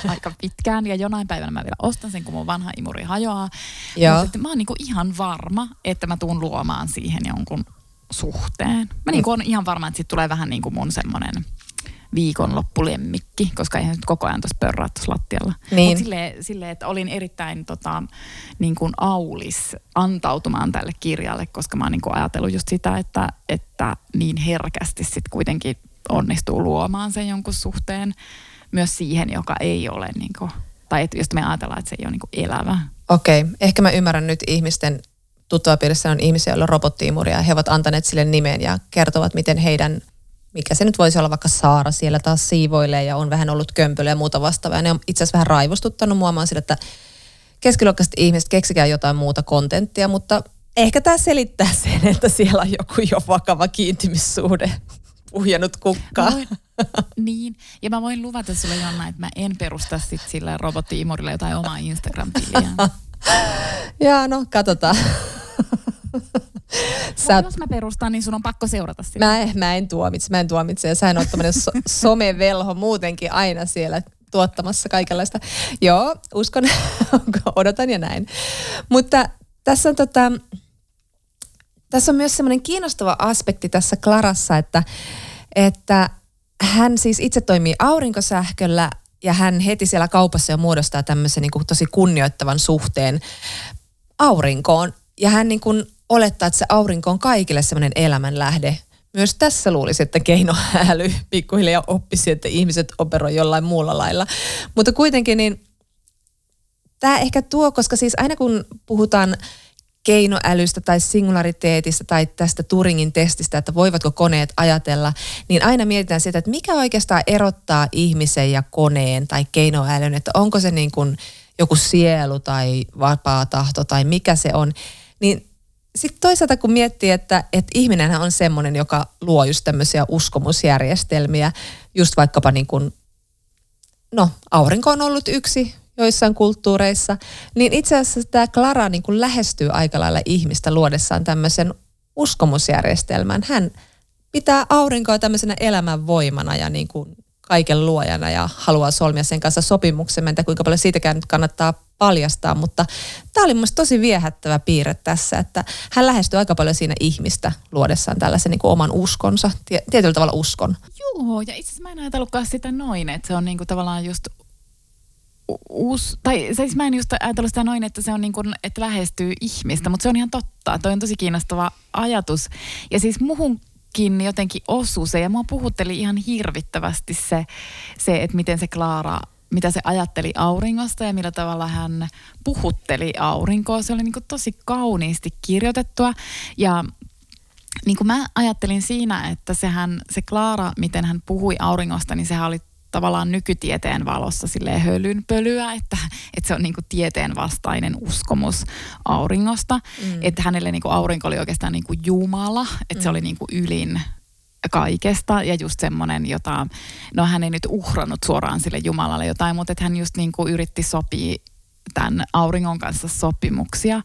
aika pitkään ja jonain päivänä mä vielä ostan sen, kun mun vanha imuri hajoaa. Joo. Mutta mä oon niin kuin ihan varma, että mä tuun luomaan siihen jonkun suhteen. Mä niin kuin on ihan varma, että sit tulee vähän niin kuin mun semmonen viikonloppulemmikki, koska eihän nyt koko ajan tuossa pörrää tuossa lattialla. Niin. Mutta silleen, sille, että olin erittäin tota, niin kuin aulis antautumaan tälle kirjalle, koska mä oon niin kuin ajatellut just sitä, että, että niin herkästi sit kuitenkin onnistuu luomaan sen jonkun suhteen myös siihen, joka ei ole, niin kuin, tai että jos me ajatellaan, että se ei ole niin kuin elävä. Okei, okay. Ehkä mä ymmärrän nyt ihmisten, tuttavapiirissä on ihmisiä, joilla on robottiimuria, he ovat antaneet sille nimen ja kertovat, miten heidän, mikä se nyt voisi olla, vaikka Saara siellä taas siivoilee ja on vähän ollut kömpelö ja muuta vastaavaa. Ja ne on itse asiassa vähän raivostuttanut mua, mä oon sille, että keskiluokkaiset ihmiset keksikään jotain muuta kontenttia, mutta ehkä tämä selittää sen, että siellä on joku jo vakava kiintymyssuhde puhjannut kukkaa. Voin, niin, ja mä voin luvata sulle, Jonna, että mä en perusta sit sillä robotti-imurilla jotain omaa Instagram-tiliä. Jaa, no katsotaan. Sä... Jos mä perustan, niin sun on pakko seurata sitä. Mä, mä en tuomitse, mä en tuomitse. Ja sähän oot tämmönen so- somevelho muutenkin aina siellä tuottamassa kaikenlaista. Joo, uskon, odotan ja näin. Mutta tässä on, tota, tässä on myös semmoinen kiinnostava aspekti tässä Klarassa, että, että hän siis itse toimii aurinkosähköllä ja hän heti siellä kaupassa jo muodostaa tämmöisen niin kuin tosi kunnioittavan suhteen aurinkoon. Ja hän niin kuin olettaa, että se aurinko on kaikille semmoinen elämänlähde. Myös tässä luulisi, että keinoäly pikkuhiljaa oppisi, että ihmiset operoi jollain muulla lailla. Mutta kuitenkin niin tämä ehkä tuo, koska siis aina kun puhutaan keinoälystä tai singulariteetista tai tästä Turingin testistä, että voivatko koneet ajatella, niin aina mietitään sitä, että mikä oikeastaan erottaa ihmisen ja koneen tai keinoälyn, että onko se niin kuin joku sielu tai vapaa tahto tai mikä se on, niin sitten toisaalta kun miettii, että, että ihminenhän on semmoinen, joka luo just tämmöisiä uskomusjärjestelmiä, just vaikkapa niin kuin, no aurinko on ollut yksi joissain kulttuureissa, niin itse asiassa tämä Klara niin kuin lähestyy aika lailla ihmistä luodessaan tämmöisen uskomusjärjestelmän. Hän pitää aurinkoa tämmöisenä elämänvoimana ja niin kuin kaiken luojana ja haluaa solmia sen kanssa sopimuksen. Mä en tiedä, kuinka paljon siitäkään nyt kannattaa paljastaa, mutta tämä oli mielestäni tosi viehättävä piirre tässä, että hän lähestyy aika paljon siinä ihmistä luodessaan tällaisen niin kuin oman uskonsa, tietyllä tavalla uskon. Joo, ja itse asiassa mä en ajatellutkaan sitä noin, että se on niin kuin tavallaan just Us, tai siis mä en just ajatellut sitä noin, että se on niin kuin, että lähestyy ihmistä, mutta se on ihan totta. Toi on tosi kiinnostava ajatus. Ja siis muhunkin jotenkin osui se, ja mua puhutteli ihan hirvittävästi se, se että miten se Klara, mitä se ajatteli auringosta ja millä tavalla hän puhutteli aurinkoa. Se oli niin kuin tosi kauniisti kirjoitettua. Ja niin kuin mä ajattelin siinä, että sehän, se Klara, miten hän puhui auringosta, niin sehän oli tavallaan nykytieteen valossa silleen hölynpölyä, että, että se on niinku tieteen vastainen uskomus auringosta. Mm. Että hänelle niinku aurinko oli oikeastaan niinku jumala, että mm. se oli niinku ylin kaikesta ja just semmoinen, jota, no hän ei nyt uhrannut suoraan sille jumalalle jotain, mutta että hän just niinku yritti sopia tämän auringon kanssa sopimuksia,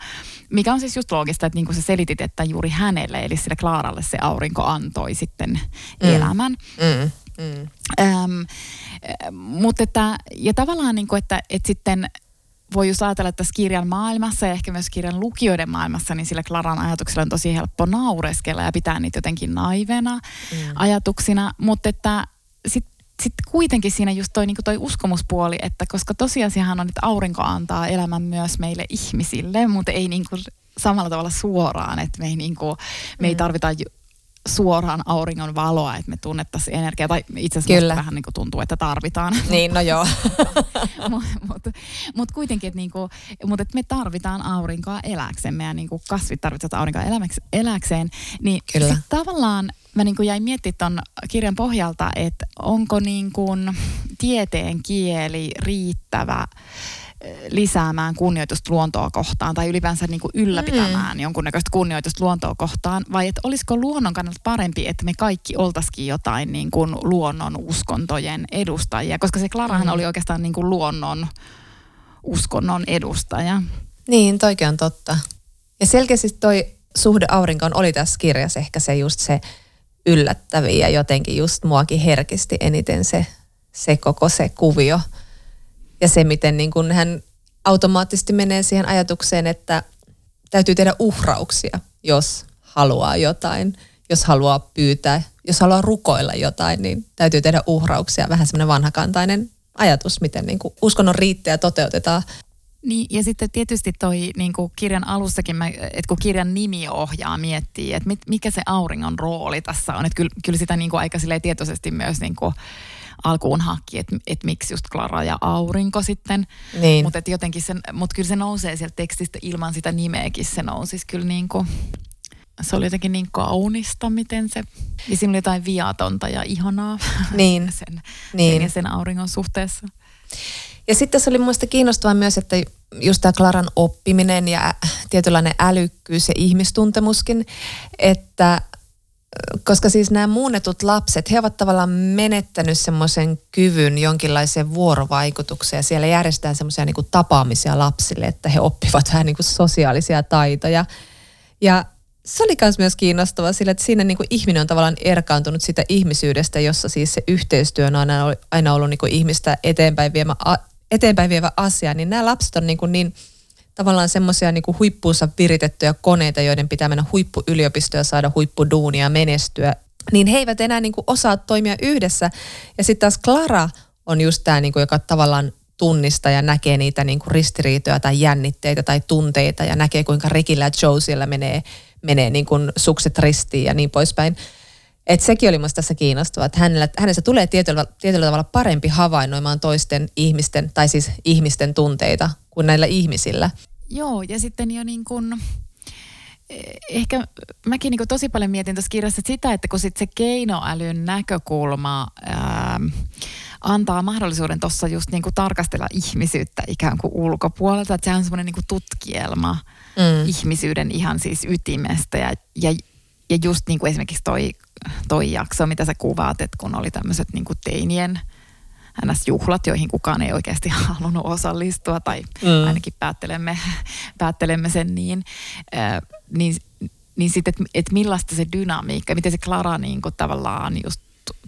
mikä on siis just loogista, että niin kuin sä selitit, että juuri hänelle, eli sille Klaralle se aurinko antoi sitten mm. elämän. Mm. Mm. Ähm, mutta että, ja tavallaan niin kuin, että, että sitten voi just ajatella, että tässä kirjan maailmassa ja ehkä myös kirjan lukijoiden maailmassa, niin sillä Klaran ajatuksella on tosi helppo naureskella ja pitää niitä jotenkin naivena mm. ajatuksina, mutta että sitten Sitten kuitenkin siinä just toi, niin kuin toi uskomuspuoli, että koska tosiasiahan on, että aurinko antaa elämän myös meille ihmisille, mutta ei niin kuin samalla tavalla suoraan, että me ei, niin kuin, me ei tarvita suoraan auringon valoa, että me tunnettaisiin energiaa, tai itse asiassa vähän niin kuin tuntuu, että tarvitaan. Niin, no joo. Mutta mut, mut kuitenkin, että niinku, mut et me tarvitaan aurinkoa eläksemme ja niinku kasvit tarvitsevat aurinkoa elämäksi, eläkseen, niin sit tavallaan mä niin kuin jäin miettimään ton kirjan pohjalta, että onko niin kuin tieteen kieli riittävä lisäämään kunnioitusta luontoa kohtaan tai ylipäänsä niin kuin ylläpitämään mm. jonkunnäköistä kunnioitusta luontoa kohtaan, vai että olisiko luonnon kannalta parempi, että me kaikki oltaisikin jotain niin kuin luonnon uskontojen edustajia, koska se Klarahan mm. oli oikeastaan niin kuin luonnon uskonnon edustaja. Niin, toikin on totta. Ja selkeästi toi suhde aurinkoon oli tässä kirjassa ehkä se just se yllättäviä ja jotenkin just muakin herkisti eniten se, se koko se kuvio. Ja se, miten niin kun hän automaattisesti menee siihen ajatukseen, että täytyy tehdä uhrauksia, jos haluaa jotain, jos haluaa pyytää, jos haluaa rukoilla jotain, niin täytyy tehdä uhrauksia. Vähän semmoinen vanhakantainen ajatus, miten niin kun uskonnon riittejä toteutetaan Niin, ja sitten tietysti toi niin kuin kirjan alussakin, että kun kirjan nimi ohjaa, miettii, että mit, mikä se auringon rooli tässä on. Että kyllä, kyllä sitä niin kuin aika silleen tietoisesti myös niin kuin alkuun haki, että, että miksi just Klara ja Aurinko sitten. Niin. Mutta jotenkin sen, mut kyllä se nousee sieltä tekstistä ilman sitä nimeäkin. Se nousisi kyllä niin kuin, se oli jotenkin niin kaunista, miten se, ja siinä oli jotain viatonta ja ihanaa niin. sen, niin. sen ja sen auringon suhteessa. Ja sitten se oli muista kiinnostavaa myös, että just tämä Klaran oppiminen ja tietynlainen älykkyys ja ihmistuntemuskin, että koska siis nämä muunnetut lapset, he ovat tavallaan menettänyt semmoisen kyvyn jonkinlaiseen vuorovaikutukseen ja siellä järjestetään semmoisia niin kuin tapaamisia lapsille, että he oppivat vähän niin kuin sosiaalisia taitoja. Ja se oli myös kiinnostavaa sillä, että siinä niin kuin ihminen on tavallaan erkaantunut sitä ihmisyydestä, jossa siis se yhteistyö on aina, aina ollut niin kuin ihmistä eteenpäin viemä a- eteenpäin vievä asia, niin nämä lapset on niin, kuin niin tavallaan semmoisia niin kuin huippuunsa viritettyjä koneita, joiden pitää mennä huippuyliopistoon ja saada huippuduunia menestyä. Niin he eivät enää niin kuin osaa toimia yhdessä. Ja sitten taas Klara on just tämä, niin kuin, joka tavallaan tunnistaa ja näkee niitä niin kuin ristiriitoja tai jännitteitä tai tunteita ja näkee, kuinka Rickillä ja Joe siellä menee, menee niin kuin sukset ristiin ja niin poispäin. Että sekin oli musta tässä kiinnostavaa, että hänellä, hänessä tulee tietyllä, tietyllä tavalla parempi havainnoimaan toisten ihmisten, tai siis ihmisten tunteita kuin näillä ihmisillä. Joo, ja sitten jo niin kuin, ehkä mäkin niin kuin tosi paljon mietin tuossa kirjassa sitä, että kun sitten se keinoälyn näkökulma ää, antaa mahdollisuuden tuossa just niin kuin tarkastella ihmisyyttä ikään kuin ulkopuolelta, että se on semmoinen niin kuin tutkielma mm. ihmisyyden ihan siis ytimestä ja, ja Ja just niin kuin esimerkiksi toi, toi jakso, mitä sä kuvaat, että kun oli tämmöiset niin kuin teinien ns-juhlat, joihin kukaan ei oikeasti halunnut osallistua, tai mm. ainakin päättelemme, päättelemme sen niin, äh, niin, niin sitten, että et millaista se dynamiikka, miten se Klara niin kuin tavallaan just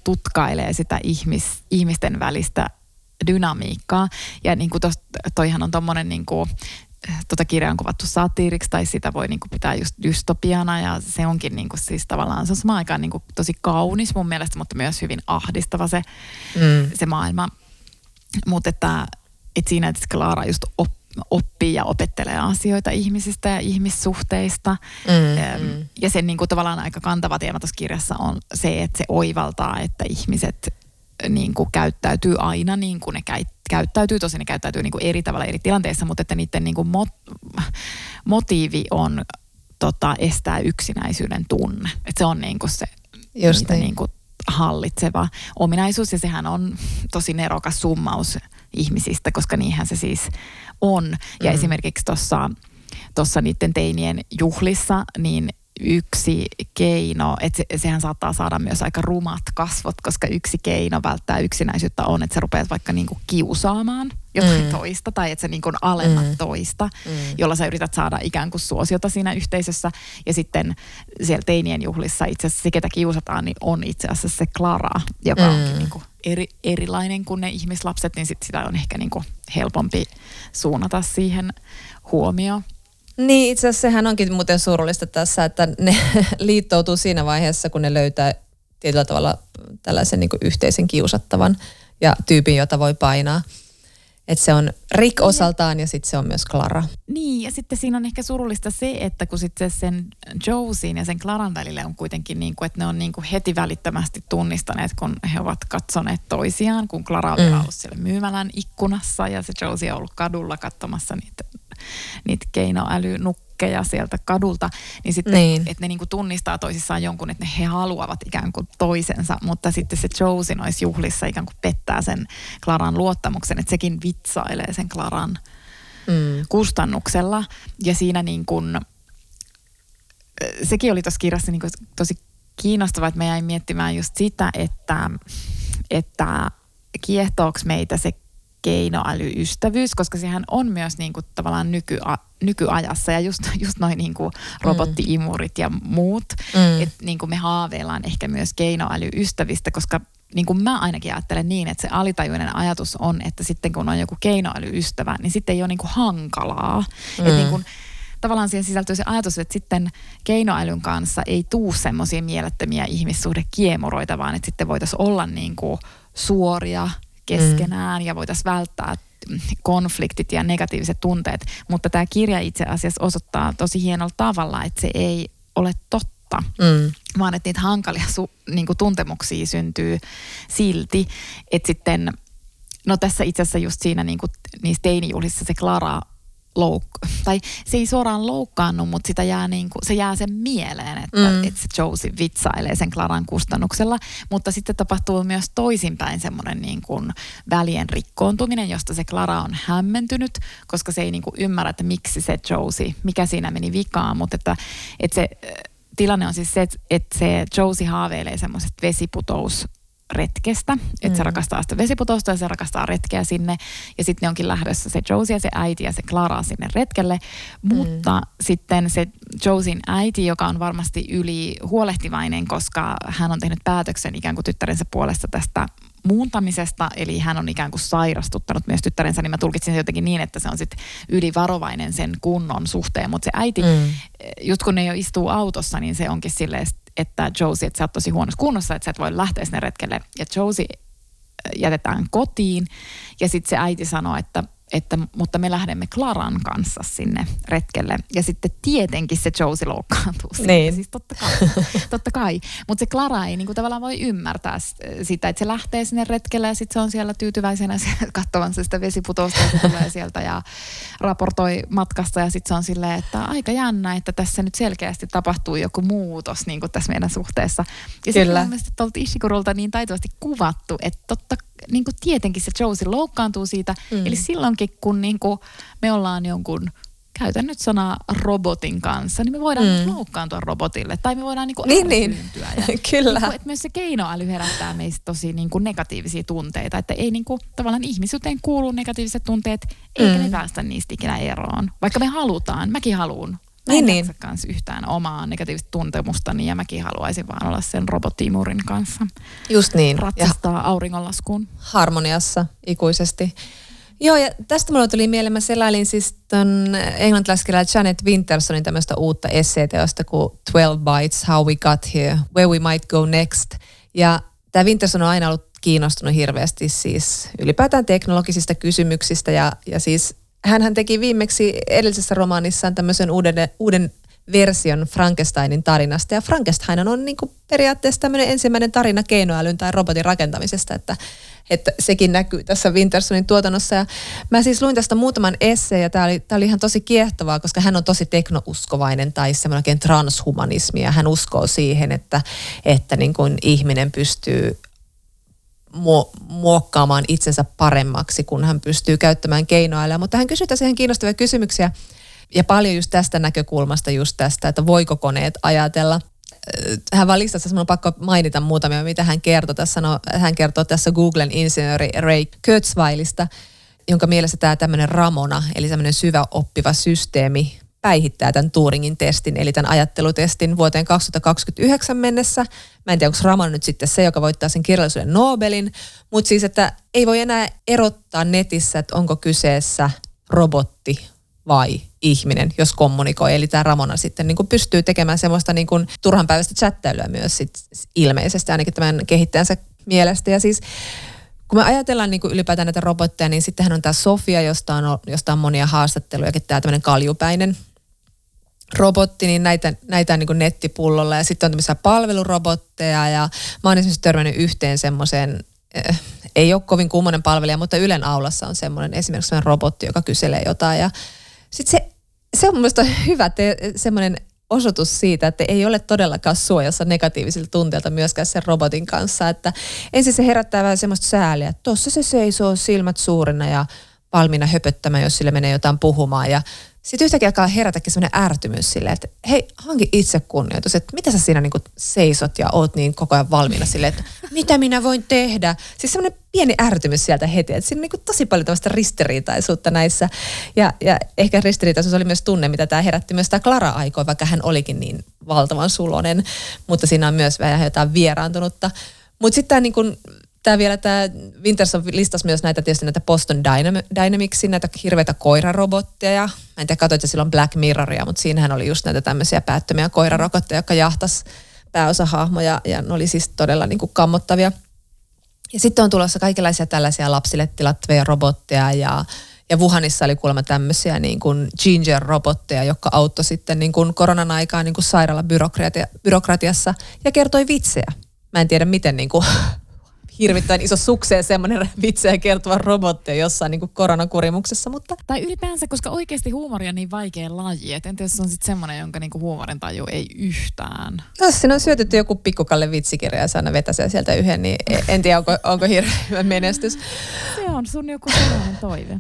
tutkailee sitä ihmis, ihmisten välistä dynamiikkaa. Ja niin kuin tos, toihan on tommonen niin kuin, tota kirjaa on kuvattu satiiriksi tai sitä voi niinku pitää just dystopiana ja se onkin niinku siis tavallaan se on samaan aikaan niinku tosi kaunis mun mielestä, mutta myös hyvin ahdistava se, mm. se maailma. Mutta että et siinä, että Klara just op, oppii ja opettelee asioita ihmisistä ja ihmissuhteista. Mm, mm. Ja sen niinku tavallaan aika kantava teema tuossa kirjassa on se, että se oivaltaa, että ihmiset niinku käyttäytyy aina niin kuin ne käyttäytyy. Käyttäytyy, tosin ne käyttäytyy niin kuin eri tavalla eri tilanteissa, mutta että niiden niin kuin mot- motiivi on tota, estää yksinäisyyden tunne. Että se on niin kuin se niitä, niin kuin hallitseva ominaisuus ja sehän on tosi nerokas summaus ihmisistä, koska niinhän se siis on. Ja mm. esimerkiksi tuossa tuossa niiden teinien juhlissa niin yksi keino, että se, sehän saattaa saada myös aika rumat kasvot, koska yksi keino välttää yksinäisyyttä on, että sä rupeat vaikka niinku kiusaamaan jotain mm. toista tai että sä niinku alennat mm. toista, mm. jolla sä yrität saada ikään kuin suosiota siinä yhteisössä. Ja sitten siellä teinien juhlissa itse asiassa se, ketä kiusataan, niin on itse asiassa se Klara, joka mm. onkin niinku eri, erilainen kuin ne ihmislapset, niin sit sitä on ehkä niinku helpompi suunnata siihen huomioon. Niin, itse asiassa sehän onkin muuten surullista tässä, että ne liittoutuu siinä vaiheessa, kun ne löytää tietyllä tavalla tällaisen niin kuin yhteisen kiusattavan ja tyypin, jota voi painaa. Että se on Rick osaltaan ja sitten se on myös Klara. Niin, ja sitten siinä on ehkä surullista se, että kun sitten se sen Josin ja sen Klaran välillä on kuitenkin niin kuin, että ne on niin kuin heti välittömästi tunnistaneet, kun he ovat katsoneet toisiaan, kun Klara on mm. ollut siellä myymälän ikkunassa ja se Josi on ollut kadulla katsomassa niitä niitä keinoälynukkeja sieltä kadulta, niin sitten, niin. että ne niinku tunnistaa toisissaan jonkun, että ne he haluavat ikään kuin toisensa, mutta sitten se Josie noissa juhlissa ikään kuin pettää sen Klaran luottamuksen, että sekin vitsailee sen Klaran mm. kustannuksella, ja siinä niin kuin, sekin oli tuossa kirjassa niin kuin tosi kiinnostavaa, että me jäin miettimään just sitä, että, että kiehtooko meitä se keinoälyystävyys, koska sehän on myös niin kuin tavallaan nyky, nykyajassa ja just, just noin niin kuin robotti-imurit ja muut. Mm. Että niin kuin me haaveillaan ehkä myös keinoälyystävistä, koska niin kuin mä ainakin ajattelen niin, että se alitajuinen ajatus on, että sitten kun on joku keinoälyystävä, niin sitten ei ole niin kuin hankalaa. Mm. Että niin kuin tavallaan siihen sisältyy se ajatus, että sitten keinoälyn kanssa ei tuu semmoisia mielettömiä ihmissuhdekiemuroita, vaan että sitten voitaisiin olla niin kuin suoria keskenään ja voitaisiin välttää konfliktit ja negatiiviset tunteet, mutta tämä kirja itse asiassa osoittaa tosi hienolla tavalla, että se ei ole totta. Mm. Vaan että niitä hankalia su- niinku tuntemuksia syntyy silti, että sitten, no tässä itse asiassa just siinä niinku niissä teinijuhlissa se Klara louk- tai se ei suoraan loukkaannut, mutta sitä jää niinku, se jää sen mieleen, että, mm. että se Josie vitsailee sen Klaran kustannuksella, mutta sitten tapahtuu myös toisinpäin semmoinen niinku välien rikkoontuminen, josta se Klara on hämmentynyt, koska se ei niinku ymmärrä, että miksi se Josie, mikä siinä meni vikaan, mutta että, että se tilanne on siis se, että se Josie haaveilee semmoisesta vesiputousretkestä, että mm. se rakastaa sitä vesiputousta ja se rakastaa retkeä sinne. Ja sitten ne onkin lähdössä se Josie ja se äiti ja se Klara sinne retkelle. Mm. Mutta sitten se Josien äiti, joka on varmasti yli huolehtivainen, koska hän on tehnyt päätöksen ikään kuin tyttärensä puolesta tästä muuntamisesta, eli hän on ikään kuin sairastuttanut myös tyttärensä, niin mä tulkitsin se jotenkin niin, että se on sitten ylivarovainen sen kunnon suhteen, mutta se äiti, mm. just kun ne jo istuu autossa, niin se onkin silleen, että Josie, että sä oot tosi huonossa kunnossa, että sä et voi lähteä sinne retkelle, ja Josie jätetään kotiin, ja sitten se äiti sanoo, että että mutta me lähdemme Klaran kanssa sinne retkelle. Ja sitten tietenkin se Josie loukkaantuu sinne. Niin. Siis totta kai. Totta kai. Mutta se Klara ei niinku tavallaan voi ymmärtää sitä, että se lähtee sinne retkelle ja sitten se on siellä tyytyväisenä katsomansa sitä vesiputousta ja se tulee sieltä ja raportoi matkasta. Ja sitten se on silleen, että aika jännä, että tässä nyt selkeästi tapahtuu joku muutos niinku tässä meidän suhteessa. Ja sitten mun mielestä tuolta Ishigurolta niin taitavasti kuvattu, että totta kai. Niin kuin tietenkin se Josie loukkaantuu siitä. Mm. Eli silloinkin, kun niin kuin me ollaan jonkun, käytän nyt sanaa robotin kanssa, niin me voidaan mm. loukkaantua robotille. Tai me voidaan niin kuin niin, älyyntyä. Niin. Kyllä. Niin kuin, että myös se keinoäly herättää meistä tosi niin kuin negatiivisia tunteita. Että ei niin kuin, tavallaan ihmisyyteen kuulu negatiiviset tunteet, eikä mm. me päästä niistä ikinä eroon. Vaikka me halutaan, mäkin haluun. Mä en niin, kanssa yhtään omaa negatiivista tuntemustani ja mäkin haluaisin vaan olla sen robottimurin kanssa. Just niin. Ratsastaa ja auringonlaskuun. Harmoniassa ikuisesti. Joo, ja tästä mulle tuli mieleen, mä selailin siis ton englantilaiskirjailija Jeanette Wintersonin tämmöistä uutta esseeteosta kuin twelve bytes, How We Got Here, Where We Might Go Next. Ja tää Winterson on aina ollut kiinnostunut hirveästi siis ylipäätään teknologisista kysymyksistä ja, ja siis hänhän teki viimeksi edellisessä romaanissaan tämmöisen uuden, uuden version Frankensteinin tarinasta. Ja Frankenstein on niin kuin periaatteessa tämmöinen ensimmäinen tarina keinoälyn tai robotin rakentamisesta, että, että sekin näkyy tässä Wintersonin tuotannossa. Ja mä siis luin tästä muutaman esseen ja tämä oli, oli ihan tosi kiehtovaa, koska hän on tosi teknouskovainen tai semmoinen transhumanismi. Ja hän uskoo siihen, että, että niin kuin ihminen pystyy muokkaamaan itsensä paremmaksi, kun hän pystyy käyttämään keinoälyä. Mutta hän kysyy tässä ihan kiinnostavia kysymyksiä ja paljon just tästä näkökulmasta, just tästä, että voiko koneet ajatella. Hän vaan listasi, minun on pakko mainita muutamia, mitä hän kertoo tässä. No, hän kertoo tässä Googlen insinööri Ray Kurzweilista, jonka mielessä tämä tämmöinen Ramona, eli tämmöinen syvä oppiva systeemi, päihittää tämän Turingin testin, eli tämän ajattelutestin vuoteen kaksituhattakaksikymmentäyhdeksän mennessä. Mä en tiedä, onko Ramona nyt sitten se, joka voittaa sen kirjallisuuden Nobelin, mutta siis, että ei voi enää erottaa netissä, että onko kyseessä robotti vai ihminen, jos kommunikoi. Eli tämä Ramona sitten niin kuin pystyy tekemään semmoista niin kuin turhanpäiväistä chattailyä myös sit ilmeisesti, ainakin tämän kehittäjänsä mielestä. Ja siis kun me ajatellaan niin kuin ylipäätään näitä robotteja, niin sittenhän on tämä Sofia, josta on, josta on monia haastattelujakin, tämä tämmöinen kaljupäinen robotti, niin näitä, näitä on niin kuin nettipullolla ja sitten on tämmöisiä palvelurobotteja ja mä oon esimerkiksi törmännyt yhteen semmoiseen, eh, ei ole kovin kummonen palvelija, mutta Ylen aulassa on semmoinen esimerkiksi semmoinen robotti, joka kyselee jotain ja sitten se, se on mun mielestä hyvä te, semmoinen osoitus siitä, että ei ole todellakaan suojassa negatiivisilta tunteilta myöskään sen robotin kanssa, että ensin se herättää vähän semmoista sääliä, että tossa se seisoo silmät suurina ja valmiina höpöttämään, jos sille menee jotain puhumaan ja sitten yhtäkkiä alkaa herätäkin semmoinen ärtymys silleen, että hei, hanki itsekunnioitus, että mitä sä siinä niinku seisot ja oot niin koko ajan valmiina silleen, että mitä minä voin tehdä? Siis semmoinen pieni ärtymys sieltä heti, että siinä on niinku tosi paljon tällaista ristiriitaisuutta näissä. Ja, ja ehkä ristiriitaisuus oli myös tunne, mitä tämä herätti myös tämä Klara aikoi, vaikka hän olikin niin valtavan sulonen, mutta siinä on myös vähän jotain vieraantunutta. Mutta sitten tämä niinku Tämä vielä tämä Winterson listasi myös näitä tietysti näitä Boston Dynamicsin, näitä hirveitä koirarobotteja. Ja mä en tiedä, katsoitko silloin Black Mirroria, mutta siinähän oli just näitä tämmöisiä päättömiä koirarokotteja, jotka jahtas pääosahahmoja ja ne oli siis todella niin kuin kammottavia. Ja sitten on tulossa kaikenlaisia tällaisia lapsille tilattuja robotteja ja, ja Wuhanissa oli kuulemma tämmöisiä niin kuin ginger-robotteja, jotka auttoi sitten niin kuin koronan aikaa niin kuin sairaalabyrokratiassa ja kertoi vitsejä. Mä en tiedä miten niin kuin hirvittävän iso sukseen semmoinen vitsejä kertova robotti jossain niin kuin koronakurimuksessa, mutta... Tai ylipäänsä, koska oikeasti huumori on niin vaikea laji, että entä jos se on sitten semmoinen, jonka niin kuin huumorin taju ei yhtään. Jos siinä on syötetty joku pikkukalle vitsikirja ja se aina vetäsee sieltä yhden, niin en tiedä, onko, onko hirveä menestys. Se on sun joku sellainen toive.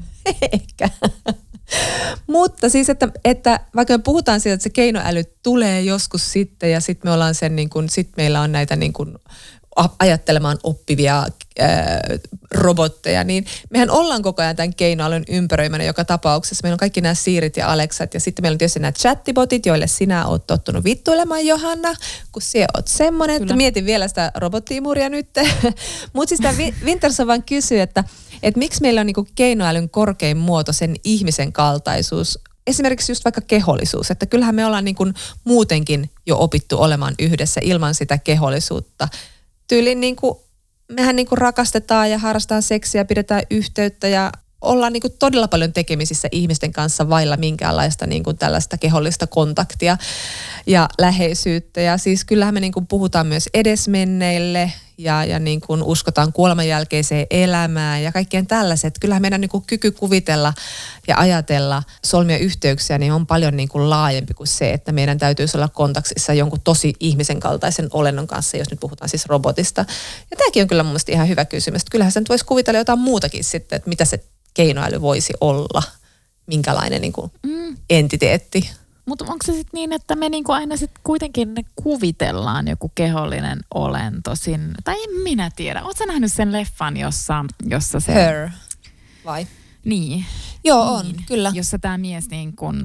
Ehkä. Mutta siis, että, että vaikka me puhutaan siitä, että se keinoäly tulee joskus sitten ja sitten me ollaan sen niin kuin, sitten meillä on näitä niin kuin ajattelemaan oppivia ää, robotteja, niin mehän ollaan koko ajan tämän keinoälyn ympäröimänä joka tapauksessa. Meillä on kaikki nämä Siirit ja Alexat ja sitten meillä on tietysti nämä chattibotit, joille sinä oot tottunut vittuilemaan, Johanna, kun sinä oot semmoinen, kyllä, että mietin vielä sitä robottiimuria nyt. Mutta siis tämä Winterson vaan kysyy, että, että miksi meillä on niinku keinoälyn korkein muoto sen ihmisen kaltaisuus, esimerkiksi just vaikka kehollisuus, että kyllähän me ollaan niinku muutenkin jo opittu olemaan yhdessä ilman sitä kehollisuutta. Tyyliin niin kuin, mehän niin kuin rakastetaan ja harrastetaan seksiä, pidetään yhteyttä ja ollaan niin kuin todella paljon tekemisissä ihmisten kanssa vailla minkäänlaista niin kuin tällaista kehollista kontaktia ja läheisyyttä. Ja siis kyllähän me niin kuin puhutaan myös edesmenneille ja, ja niin kuin uskotaan kuoleman jälkeiseen elämään ja kaikkeen tällaiset. Kyllähän meidän niin kuin kyky kuvitella ja ajatella solmia yhteyksiä niin on paljon niin kuin laajempi kuin se, että meidän täytyisi olla kontaktissa jonkun tosi ihmisen kaltaisen olennon kanssa, jos nyt puhutaan siis robotista. Ja tämäkin on kyllä mun mielestä ihan hyvä kysymys. Kyllähän se nyt voisi kuvitella jotain muutakin sitten, että mitä se keinoäly voisi olla, minkälainen niin kuin mm. entiteetti. Mutta onko se sitten niin, että me niinku aina sitten kuitenkin kuvitellaan joku kehollinen olento sinne? Tai en minä tiedä. Oletko sä nähnyt sen leffan, jossa, jossa se... Her, vai? Niin. Joo, on, niin, kyllä. Jossa tämä mies niin kun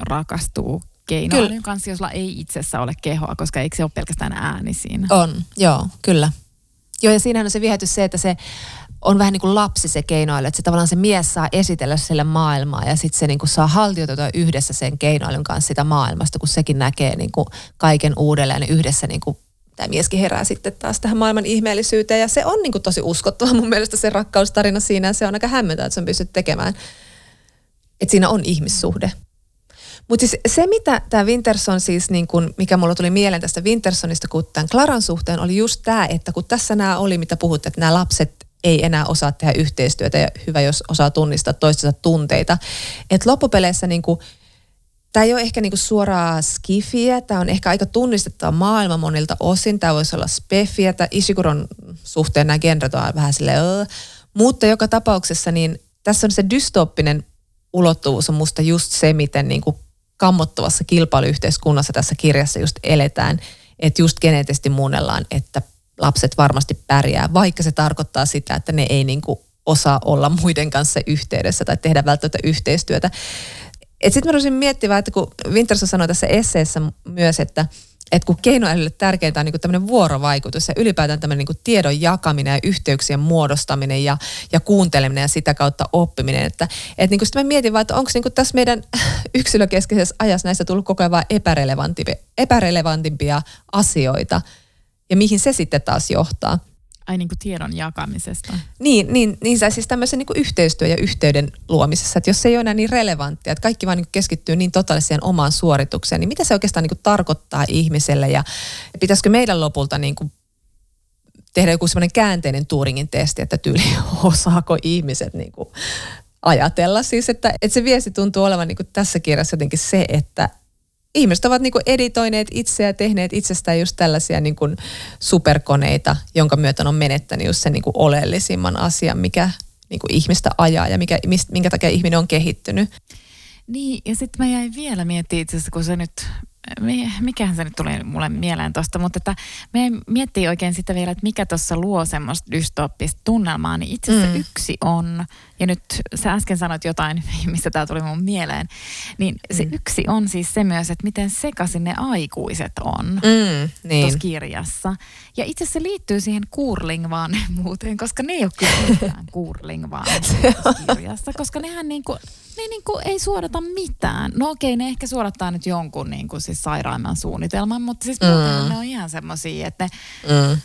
rakastuu keinoälyn kanssa, jolla ei itsessä ole kehoa, koska eikö se ole pelkästään ääni siinä? On, joo, kyllä. Joo, ja siinähän on se viehätys se, että se... on vähän niin kuin lapsi se keinoäly, että se tavallaan se mies saa esitellä sille maailmaa ja sitten se niin kuin saa haltioitua yhdessä sen keinoälyn kanssa sitä maailmasta, kun sekin näkee niin kuin kaiken uudelleen ja yhdessä niin kuin tämä mieskin herää sitten taas tähän maailman ihmeellisyyteen ja se on niin kuin tosi uskottava mun mielestä se rakkaustarina siinä ja se on aika hämmentävä, että sen pystyt tekemään, että siinä on ihmissuhde. Mutta siis se, mitä tämä Winterson siis, niin kun, mikä mulla tuli mieleen tästä Wintersonista, kun tämän Klaran suhteen oli just tämä, että kun tässä nämä oli, mitä puhutte, että nämä lapset ei enää osaa tehdä yhteistyötä ja hyvä, jos osaa tunnistaa toistensa tunteita. Et loppupeleissä niinku, tämä ei ole ehkä niinku suoraa skifiä, tämä on ehkä aika tunnistettava maailma monilta osin, tämä voisi olla spefiä, tämä Ishiguron suhteen nämä genret on vähän silleen, öö. Mutta joka tapauksessa niin tässä on se dystooppinen ulottuvuus on musta just se, miten niinku kammottavassa kilpailuyhteiskunnassa tässä kirjassa just eletään, että just geneettisesti muunnellaan, että lapset varmasti pärjää, vaikka se tarkoittaa sitä, että ne ei niinku osaa olla muiden kanssa yhteydessä tai tehdä välttämättä yhteistyötä. Sitten mä rupesin miettimään, että kun Winterson sanoi tässä esseessä myös, että et kun keinoälylle tärkeintä on niinku tämmöinen vuorovaikutus ja ylipäätään tämmöinen niinku tiedon jakaminen ja yhteyksien muodostaminen ja, ja kuunteleminen ja sitä kautta oppiminen. Että et niinku sitten mä mietin vaan, että onko niinku tässä meidän yksilökeskeisessä ajassa näistä tullut koko ajan vaan epärelevantimpia, epärelevantimpia asioita. Ja mihin se sitten taas johtaa? Ai niin kuin tiedon jakamisesta. Niin, niin, niin siis tämmöisen niin kuin yhteistyö ja yhteyden luomisessa, että jos se ei ole enää niin relevanttia, että kaikki vaan niin kuin keskittyy niin totaaliseen omaan suoritukseen, niin mitä se oikeastaan niin kuin tarkoittaa ihmiselle ja pitäisikö meidän lopulta niin kuin tehdä joku semmoinen käänteinen Turingin testi, että tyyli osaako ihmiset niin kuin ajatella siis, että, että se viesti tuntuu olevan niin kuin tässä kirjassa jotenkin se, että ihmiset ovat niin kuin editoineet itseä, tehneet itsestään just tällaisia niin kuin superkoneita, jonka myötä on menettänyt just sen niin kuin oleellisimman asian, mikä niin kuin ihmistä ajaa ja mikä, minkä takia ihminen on kehittynyt. Niin, ja sitten mä jäin vielä miettimään itse asiassa, kun se nyt, mikähän se nyt tuli mulle mieleen tuosta, mutta että mä jäin miettimään oikein sitä vielä, että mikä tuossa luo semmoista dystooppista tunnelmaa, niin itse asiassa mm. yksi on, ja nyt sä äsken sanoit jotain, mistä tää tuli mun mieleen, niin se mm. yksi on siis se myös, että miten sekaisin ne aikuiset on mm, niin. tuossa kirjassa. Ja itse asiassa se liittyy siihen curling-vanhemmuuteen, koska ne ei ole kyllä mitään curling-vanhemmuuteen kirjassa, koska nehän niinku, ne niinku ei suodata mitään. No okei, ne ehkä suodattaa nyt jonkun niinku siis sairaanman suunnitelman, mutta siis mm. ne on ihan semmosia, että ne, mm.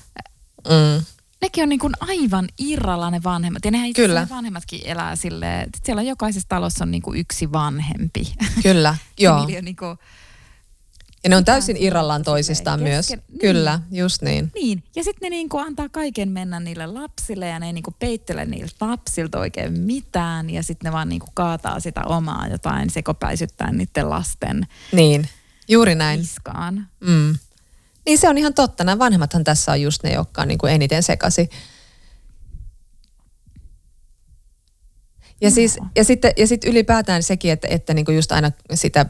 Mm. nekin on niin kuin aivan irrallaan ne vanhemmat. Ja nehän kyllä. Itse vanhemmatkin elää silleen, että siellä jokaisessa talossa on niin kuin yksi vanhempi. Kyllä, joo. Niin kuin, ja ne on täysin irrallaan toisistaan kesken, myös. Niin. Kyllä, just niin. Niin, ja sitten ne niinku antaa kaiken mennä niille lapsille ja ne ei niinku peittele niille lapsilta oikein mitään. Ja sitten ne vaan niinku kaataa sitä omaa jotain sekopäisyttää niiden lasten. Niin, juuri näin. Niskaan. Mm. Niin se on ihan totta. Nämä vanhemmathan tässä on just ne, jotka on niinku eniten sekasi. Ja, no. siis, ja sitten ja sit ylipäätään sekin, että, että niinku just aina sitä...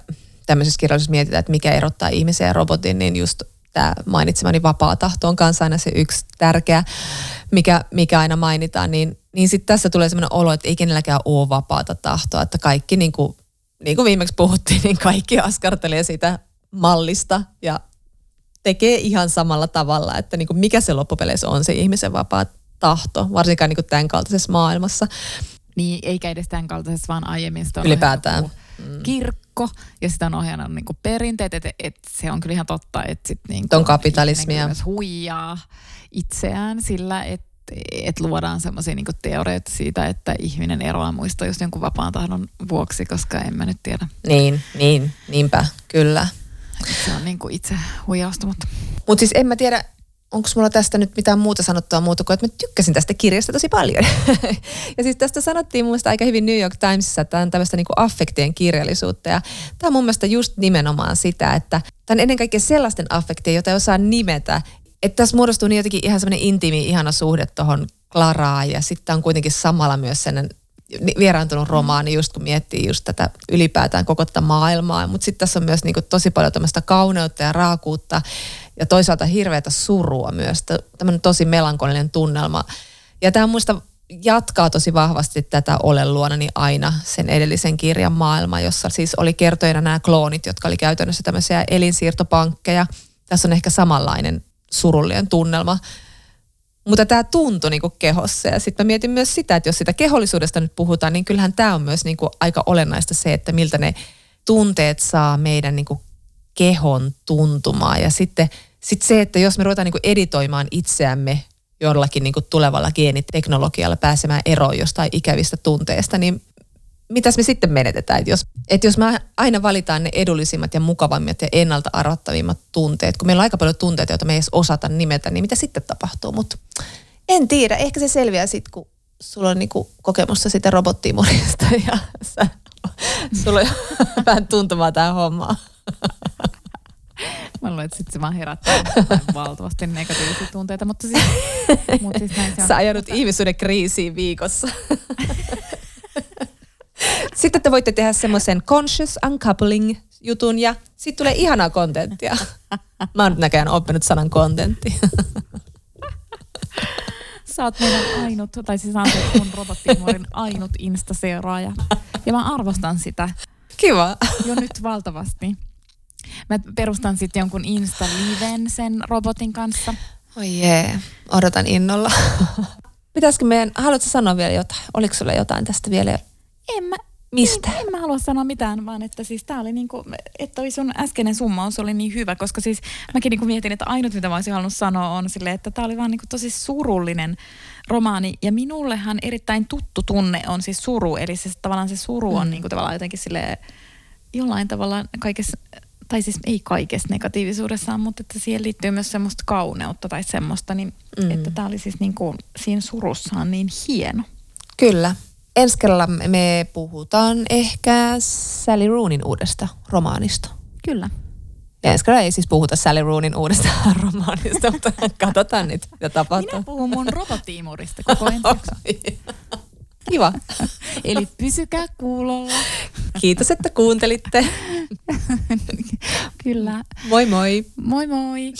Tämmöisessä kirjallisuudessa mietitään, että mikä erottaa ihmisen ja robotin, niin just tämä mainitsemani vapaa tahto on kanssa aina se yksi tärkeä, mikä, mikä aina mainitaan. Niin, niin sitten tässä tulee semmoinen olo, että ei kenelläkään ole vapaata tahtoa, että kaikki, niin kuin, niin kuin viimeksi puhuttiin, niin kaikki askartelee siitä mallista ja tekee ihan samalla tavalla, että niin kuin mikä se loppupeleissä on se ihmisen vapaa tahto, varsinkaan niin kuin tämän kaltaisessa maailmassa. Niin, eikä edes tämän kaltaisessa, vaan aiemmin sitä on ylipäätään kirkko, ja sitä on ohjannut niinku perinteet, että et se on kyllä ihan totta, että sitten niinku on kapitalismia. Huijaa itseään sillä, että et luodaan semmoisia niinku teorioita siitä, että ihminen eroaa muista just jonkun vapaan tahdon vuoksi, koska en mä nyt tiedä. Niin, niin, niinpä, kyllä. Se on niinku itse huijaustunut. Mutta siis en mä tiedä, onko mulla tästä nyt mitään muuta sanottua muuta kuin, että mä tykkäsin tästä kirjasta tosi paljon. Ja siis tästä sanottiin mun mielestä aika hyvin New York Timesissa, että tämä on tämmöistä niinku affektien kirjallisuutta. Ja tämä on mun mielestä just nimenomaan sitä, että tämä on ennen kaikkea sellaisten affektien, jota ei osaa nimetä. Että tässä muodostuu niin jotenkin ihan semmoinen intiimi, ihana suhde tuohon Klaraan. Ja sitten on kuitenkin samalla myös sen vieraantunut romaani, just kun miettii just tätä ylipäätään koko tätä maailmaa. Mutta sitten tässä on myös niinku tosi paljon tämmöistä kauneutta ja raakuutta. Ja toisaalta hirveätä surua myös, tämmöinen tosi melankolinen tunnelma. Ja tämä muista jatkaa tosi vahvasti tätä Ole luonani aina sen edellisen kirjan maailma, jossa siis oli kertojana nämä kloonit, jotka oli käytännössä tämmöisiä elinsiirtopankkeja. Tässä on ehkä samanlainen surullinen tunnelma. Mutta tämä tuntui niinku kehossa ja sitten mä mietin myös sitä, että jos sitä kehollisuudesta nyt puhutaan, niin kyllähän tämä on myös niinku aika olennaista se, että miltä ne tunteet saa meidän niinku kehon tuntumaa ja sitten Sitten se, että jos me ruvetaan niin kuin editoimaan itseämme jollakin niin kuin tulevalla geeniteknologialla pääsemään eroon jostain ikävistä tunteista, niin mitäs me sitten menetetään? Että jos, että jos me aina valitaan ne edullisimmat ja mukavammat ja ennalta arvattavimmat tunteet, kun meillä on aika paljon tunteita, joita me ei edes osata nimetä, niin mitä sitten tapahtuu? Mut en tiedä, ehkä se selviää sitten, kun sulla on niin kuin kokemusta sitä robottimonista ja sä, sulla on vähän tuntumaa tähän hommaan. Mä luulen, että sitten se vaan herättää valtavasti negatiivisia tunteita, mutta siis, mut siis näin se on. Sä ajanut mutta... ihmisyyden kriisiin viikossa. Sitten te voitte tehdä semmoisen conscious uncoupling-jutun ja sit tulee ihanaa kontenttia. Mä oon näköjään oppinut sanan kontentti. Sä oot meidän ainut, tai siis anteeksi mun robottimuorin ainut Insta-seuraaja. Ja mä arvostan sitä. Kiva. Jo nyt valtavasti. Mä perustan sitten jonkun Insta-liven sen robotin kanssa. Oi jee, odotan innolla. Pitäisikö meidän, haluatko sanoa vielä jotain? Oliko sulla jotain tästä vielä? En mä. Mistä? En, en mä halua sanoa mitään, vaan että siis tää oli niinku, että toi sun äskeinen summaus oli niin hyvä, koska siis mäkin niinku mietin, että ainut mitä mä olisin halunnut sanoa on silleen, että tää oli vaan niinku tosi surullinen romaani ja minullehan erittäin tuttu tunne on siis suru, eli se tavallaan se suru on mm. niinku tavallaan jotenkin silleen jollain tavalla kaikessa... Tai siis ei kaikessa negatiivisuudessaan, mutta että siihen liittyy myös semmoista kauneutta tai semmoista, niin mm. että tämä oli siis niin kuin siinä surussaan niin hieno. Kyllä. Ensi kerralla me puhutaan ehkä Sally Rooneyn uudesta romaanista. Kyllä. Ja ensi kerralla ei siis puhuta Sally Rooneyn uudesta romaanista, mutta katsotaan nyt ja tapahtuu. Minä puhun mun robotiimurista koko ensi. Kiva. Eli pysykää kuulolla. Kiitos, että kuuntelitte. Kyllä. Moi moi. Moi moi.